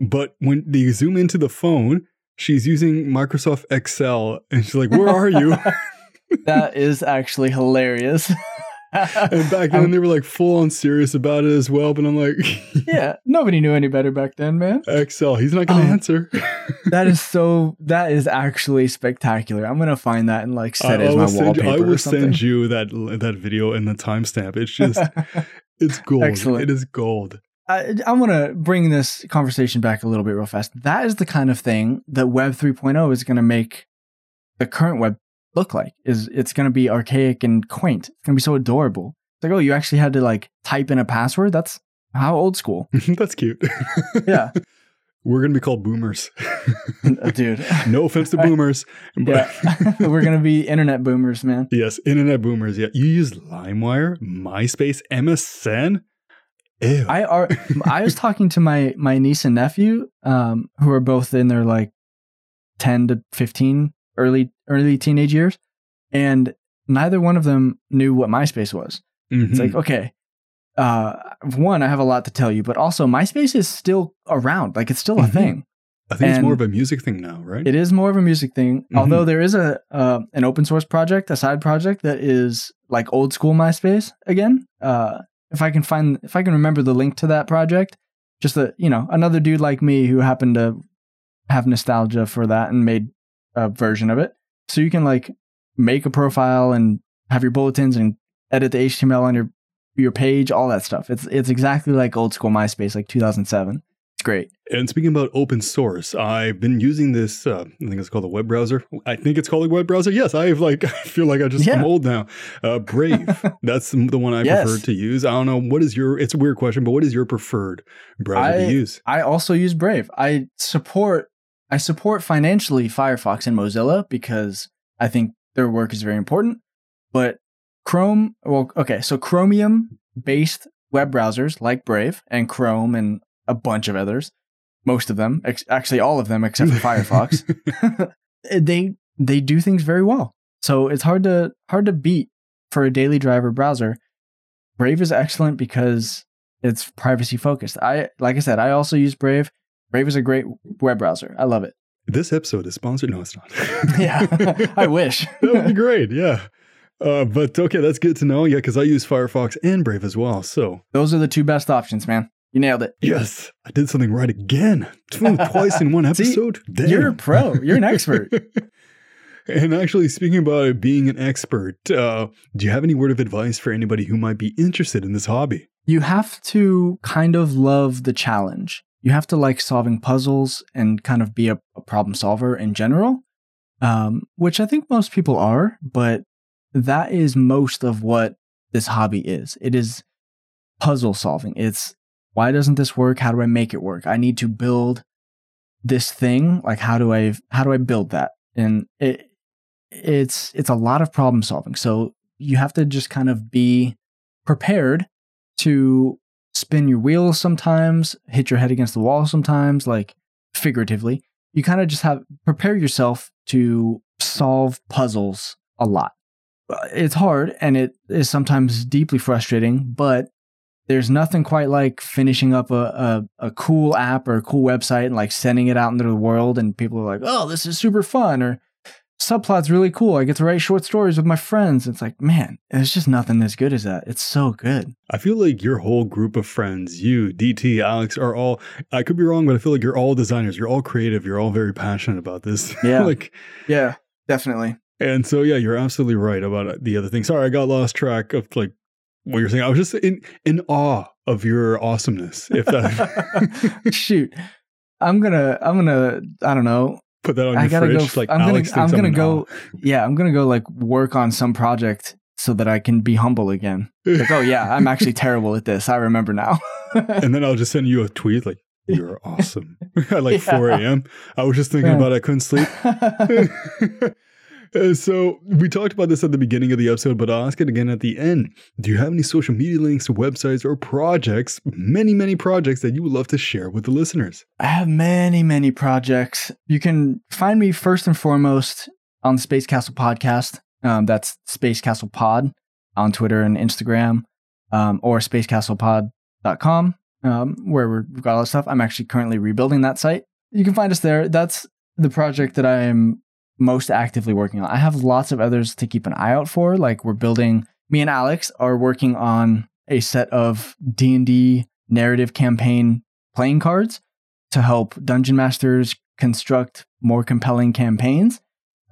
But when they zoom into the phone, she's using Microsoft Excel. And she's like, where are you? That is actually hilarious. And back then they were like full on serious about it as well. But I'm like, yeah, nobody knew any better back then, man. Excel, he's not going to answer. That is actually spectacular. I'm going to find that and like set it as my wallpaper. I will send you that video and the timestamp. It's just, it's gold. Excellent. It is gold. I want to bring this conversation back a little bit real fast. That is the kind of thing that Web 3.0 is going to make the current web look like. Is it's going to be archaic and quaint. It's going to be so adorable. It's like, oh, you actually had to like type in a password? That's how old school. That's cute. Yeah. We're going to be called boomers. Dude. No offense to boomers. But We're going to be internet boomers, man. Yes, internet boomers. Yeah. You use LimeWire, MySpace, MSN? Ew. I was talking to my niece and nephew, who are both in their like 10 to 15 early teenage years, and neither one of them knew what MySpace was. Mm-hmm. It's like, okay, one, I have a lot to tell you, but also MySpace is still around. Like, it's still a thing. I think it's more of a music thing now, right? It is more of a music thing. Mm-hmm. Although there is an open source project, a side project that is like old school MySpace again. If I can remember the link to that project, just another dude like me who happened to have nostalgia for that and made a version of it. So you can like make a profile and have your bulletins and edit the HTML on your page, all that stuff. It's exactly like old school MySpace, like 2007. It's great. And speaking about open source, I've been using this, I think it's called a web browser. Yes, I feel like I'm old now. Brave. That's the one I prefer to use. I don't know. It's a weird question, but what is your preferred browser to use? I also use Brave. I support financially Firefox and Mozilla because I think their work is very important. But Chromium-based web browsers like Brave and Chrome and a bunch of others, most of them, actually all of them except for Firefox, they do things very well. So it's hard to beat for a daily driver browser. Brave is excellent because it's privacy focused. I also use Brave. Brave is a great web browser. I love it. This episode is sponsored. No, it's not. Yeah, I wish. That would be great. Yeah. But okay, that's good to know. Yeah, because I use Firefox and Brave as well. So those are the two best options, man. You nailed it. Yes. I did something right again. Twice in one episode. See, you're a pro. You're an expert. And actually, speaking about it being an expert, do you have any word of advice for anybody who might be interested in this hobby? You have to kind of love the challenge. You have to like solving puzzles and kind of be a problem solver in general, which I think most people are, but that is most of what this hobby is. It is puzzle solving. It's, why doesn't this work? How do I make it work? I need to build this thing. Like, how do I build that? And it's a lot of problem solving. So you have to just kind of be prepared to spin your wheels sometimes, hit your head against the wall sometimes, like figuratively. You kind of just prepare yourself to solve puzzles a lot. It's hard and it is sometimes deeply frustrating, but there's nothing quite like finishing up a cool app or a cool website and like sending it out into the world and people are like, oh, this is super fun, or Subplot's really cool. I get to write short stories with my friends. It's like, man, there's just nothing as good as that. It's so good. I feel like your whole group of friends, you, DT, Alex, are all, I could be wrong, but I feel like you're all designers. You're all creative. You're all very passionate about this. Yeah. Yeah, definitely. And so, yeah, you're absolutely right about the other thing. Sorry, I got lost track of like what you're saying. I was just in awe of your awesomeness. If that Shoot, I'm gonna. I don't know. Put that on your fridge. Go, like I'm gonna go. Yeah, I'm gonna go like work on some project so that I can be humble again. Like, oh yeah, I'm actually terrible at this. I remember now. And then I'll just send you a tweet like, "You're awesome." At 4 a.m. I was just thinking about it. I couldn't sleep. So we talked about this at the beginning of the episode, but I'll ask it again at the end. Do you have any social media links, websites, or projects, many, many projects that you would love to share with the listeners? I have many, many projects. You can find me first and foremost on the Space Castle podcast. That's Space Castle Pod on Twitter and Instagram, or spacecastlepod.com, where we've got all that stuff. I'm actually currently rebuilding that site. You can find us there. That's the project that I am most actively working on. I have lots of others to keep an eye out for. Like, we're building me and Alex are working on a set of D&D narrative campaign playing cards to help dungeon masters construct more compelling campaigns.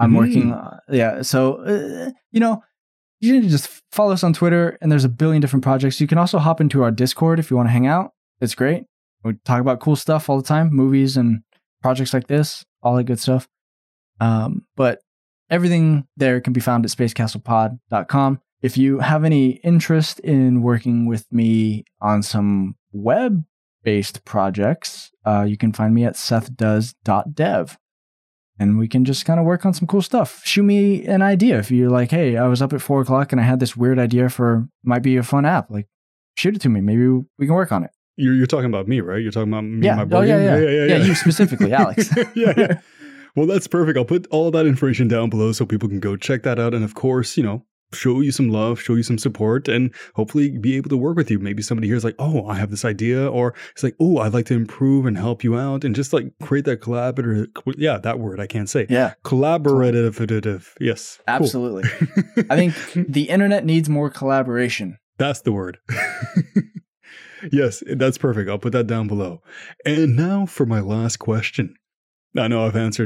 I'm working on, yeah. So, you know, you can just follow us on Twitter, and there's a billion different projects. You can also hop into our Discord if you want to hang out. It's great. We talk about cool stuff all the time, movies and projects like this, all that good stuff. But everything there can be found at spacecastlepod.com. If you have any interest in working with me on some web-based projects, you can find me at SethDoes.dev. And we can just kind of work on some cool stuff. Shoot me an idea. If you're like, hey, I was up at 4 o'clock and I had this weird idea for, might be a fun app. Like, shoot it to me. Maybe we can work on it. You're talking about me, right? You're talking about me and my brother? Yeah, you specifically, Alex. Yeah. Well, that's perfect. I'll put all that information down below so people can go check that out. And of course, you know, show you some love, show you some support, and hopefully be able to work with you. Maybe somebody here is like, oh, I have this idea, or it's like, oh, I'd like to improve and help you out, and just like create that collaborative. Yeah, that word I can't say. Yeah, collaborative. Yes, absolutely. Cool. I think the internet needs more collaboration. That's the word. Yes, that's perfect. I'll put that down below. And now for my last question. I know I've just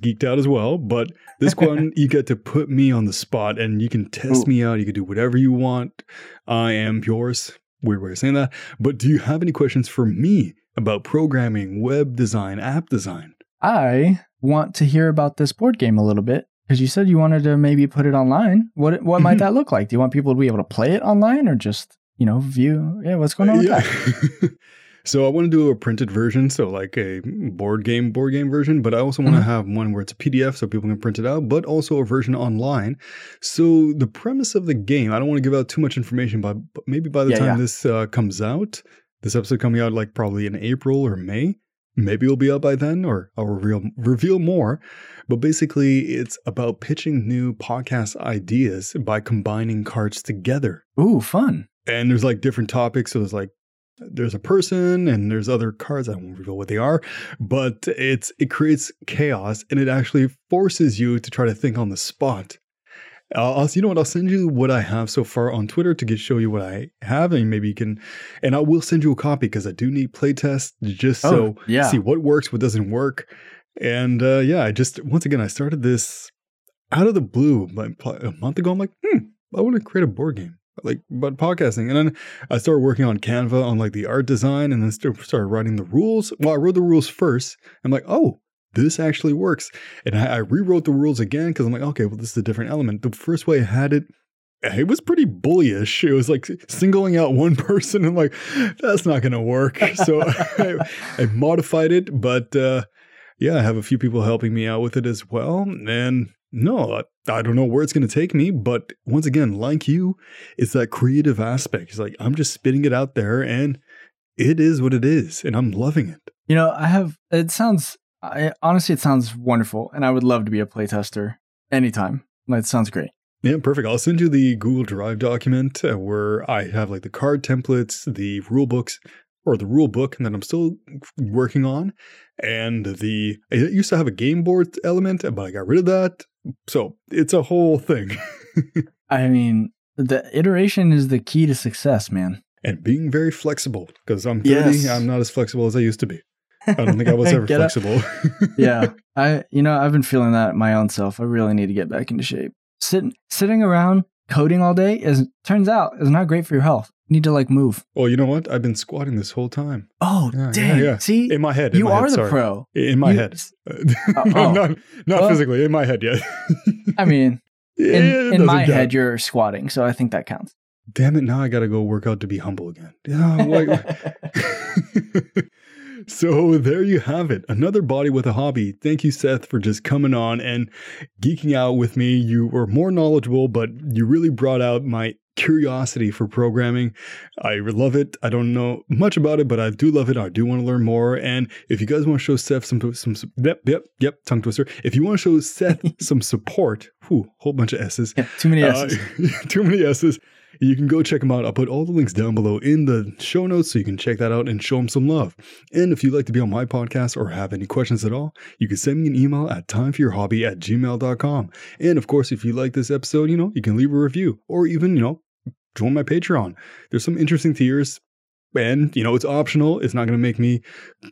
geeked out as well, but this one, you get to put me on the spot and you can test me out. You can do whatever you want. I am yours. Weird way of saying that. But do you have any questions for me about programming, web design, app design? I want to hear about this board game a little bit because you said you wanted to maybe put it online. What might that look like? Do you want people to be able to play it online or just, you know, view? Yeah, what's going on with that? So I want to do a printed version, so like a board game version, but I also want to have one where it's a PDF so people can print it out, but also a version online. So the premise of the game, I don't want to give out too much information, but maybe by the time this comes out, this episode coming out like probably in April or May, maybe it'll be out by then, or I'll reveal more. But basically it's about pitching new podcast ideas by combining cards together. Ooh, fun. And there's like different topics. So there's a person and there's other cards. I won't reveal what they are, but it creates chaos and it actually forces you to try to think on the spot. I'll send you what I have so far on Twitter to show you what I have, and maybe you can, and I will send you a copy because I do need playtests see what works, what doesn't work. And I just, once again, I started this out of the blue like a month ago. I'm like, I want to create a board game. Like about podcasting. And then I started working on Canva on like the art design, and then started writing the rules. Well, I wrote the rules first. I'm like, oh, this actually works. And I rewrote the rules again because I'm like, okay, well, this is a different element. The first way I had it, it was pretty bullyish. It was like singling out one person. I'm like, that's not going to work. So I modified it. But I have a few people helping me out with it as well. And no, I don't know where it's going to take me, but once again, like you, it's that creative aspect. It's like, I'm just spitting it out there and it is what it is and I'm loving it. You know, it sounds wonderful and I would love to be a playtester anytime. It sounds great. Yeah, perfect. I'll send you the Google Drive document where I have like the card templates, the rule books, or the rule book that I'm still working on. And it used to have a game board element, but I got rid of that. So it's a whole thing. I mean, the iteration is the key to success, man. And being very flexible, because I'm 30, I'm not as flexible as I used to be. I don't think I was ever flexible. Yeah. I've been feeling that my own self. I really need to get back into shape. Sitting around coding all day turns out is not great for your health. Need to like move. Well, you know what? I've been squatting this whole time. Oh, dang. Yeah. See? In my head. You are the pro. In my head. Not physically. In my head, yeah. I mean, in my head, you're squatting. So I think that counts. Damn it. Now I got to go work out to be humble again. Yeah, I'm like... So there you have it. Another body with a hobby. Thank you, Seth, for just coming on and geeking out with me. You were more knowledgeable, but you really brought out my curiosity for programming. I love it. I don't know much about it, but I do love it. I do want to learn more. And if you guys want to show Seth some yep, tongue twister. If you want to show Seth some support, whole bunch of S's. Yeah, too many S's. You can go check them out. I'll put all the links down below in the show notes so you can check that out and show them some love. And if you'd like to be on my podcast or have any questions at all, you can send me an email at timeforyourhobby@gmail.com. And of course, if you like this episode, you can leave a review or even, join my Patreon. There's some interesting tiers. And, it's optional. It's not going to make me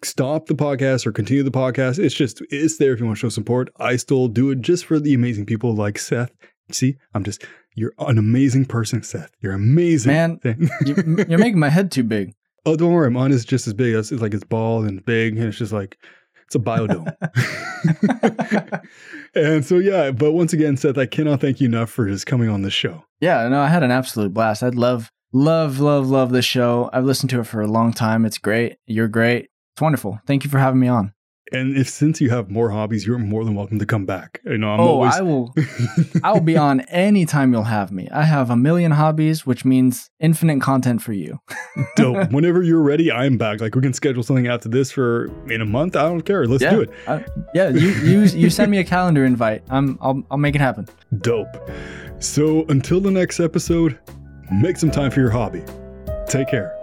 stop the podcast or continue the podcast. It's there if you want to show support. I still do it just for the amazing people like Seth. See, you're an amazing person, Seth. You're amazing. Man, you're making my head too big. Oh, don't worry. Mine is just as big. It's like it's bald and big. And it's just like, it's a biodome. And so, yeah. But once again, Seth, I cannot thank you enough for just coming on this show. Yeah, no, I had an absolute blast. I'd love this show. I've listened to it for a long time. It's great. You're great. It's wonderful. Thank you for having me on. And since you have more hobbies, you're more than welcome to come back. I will be on anytime you'll have me. I have a million hobbies, which means infinite content for you. Dope. Whenever you're ready, I'm back. Like, we can schedule something after this for in a month. I don't care. Let's do it. You send me a calendar invite. I'll make it happen. Dope. So until the next episode, make some time for your hobby. Take care.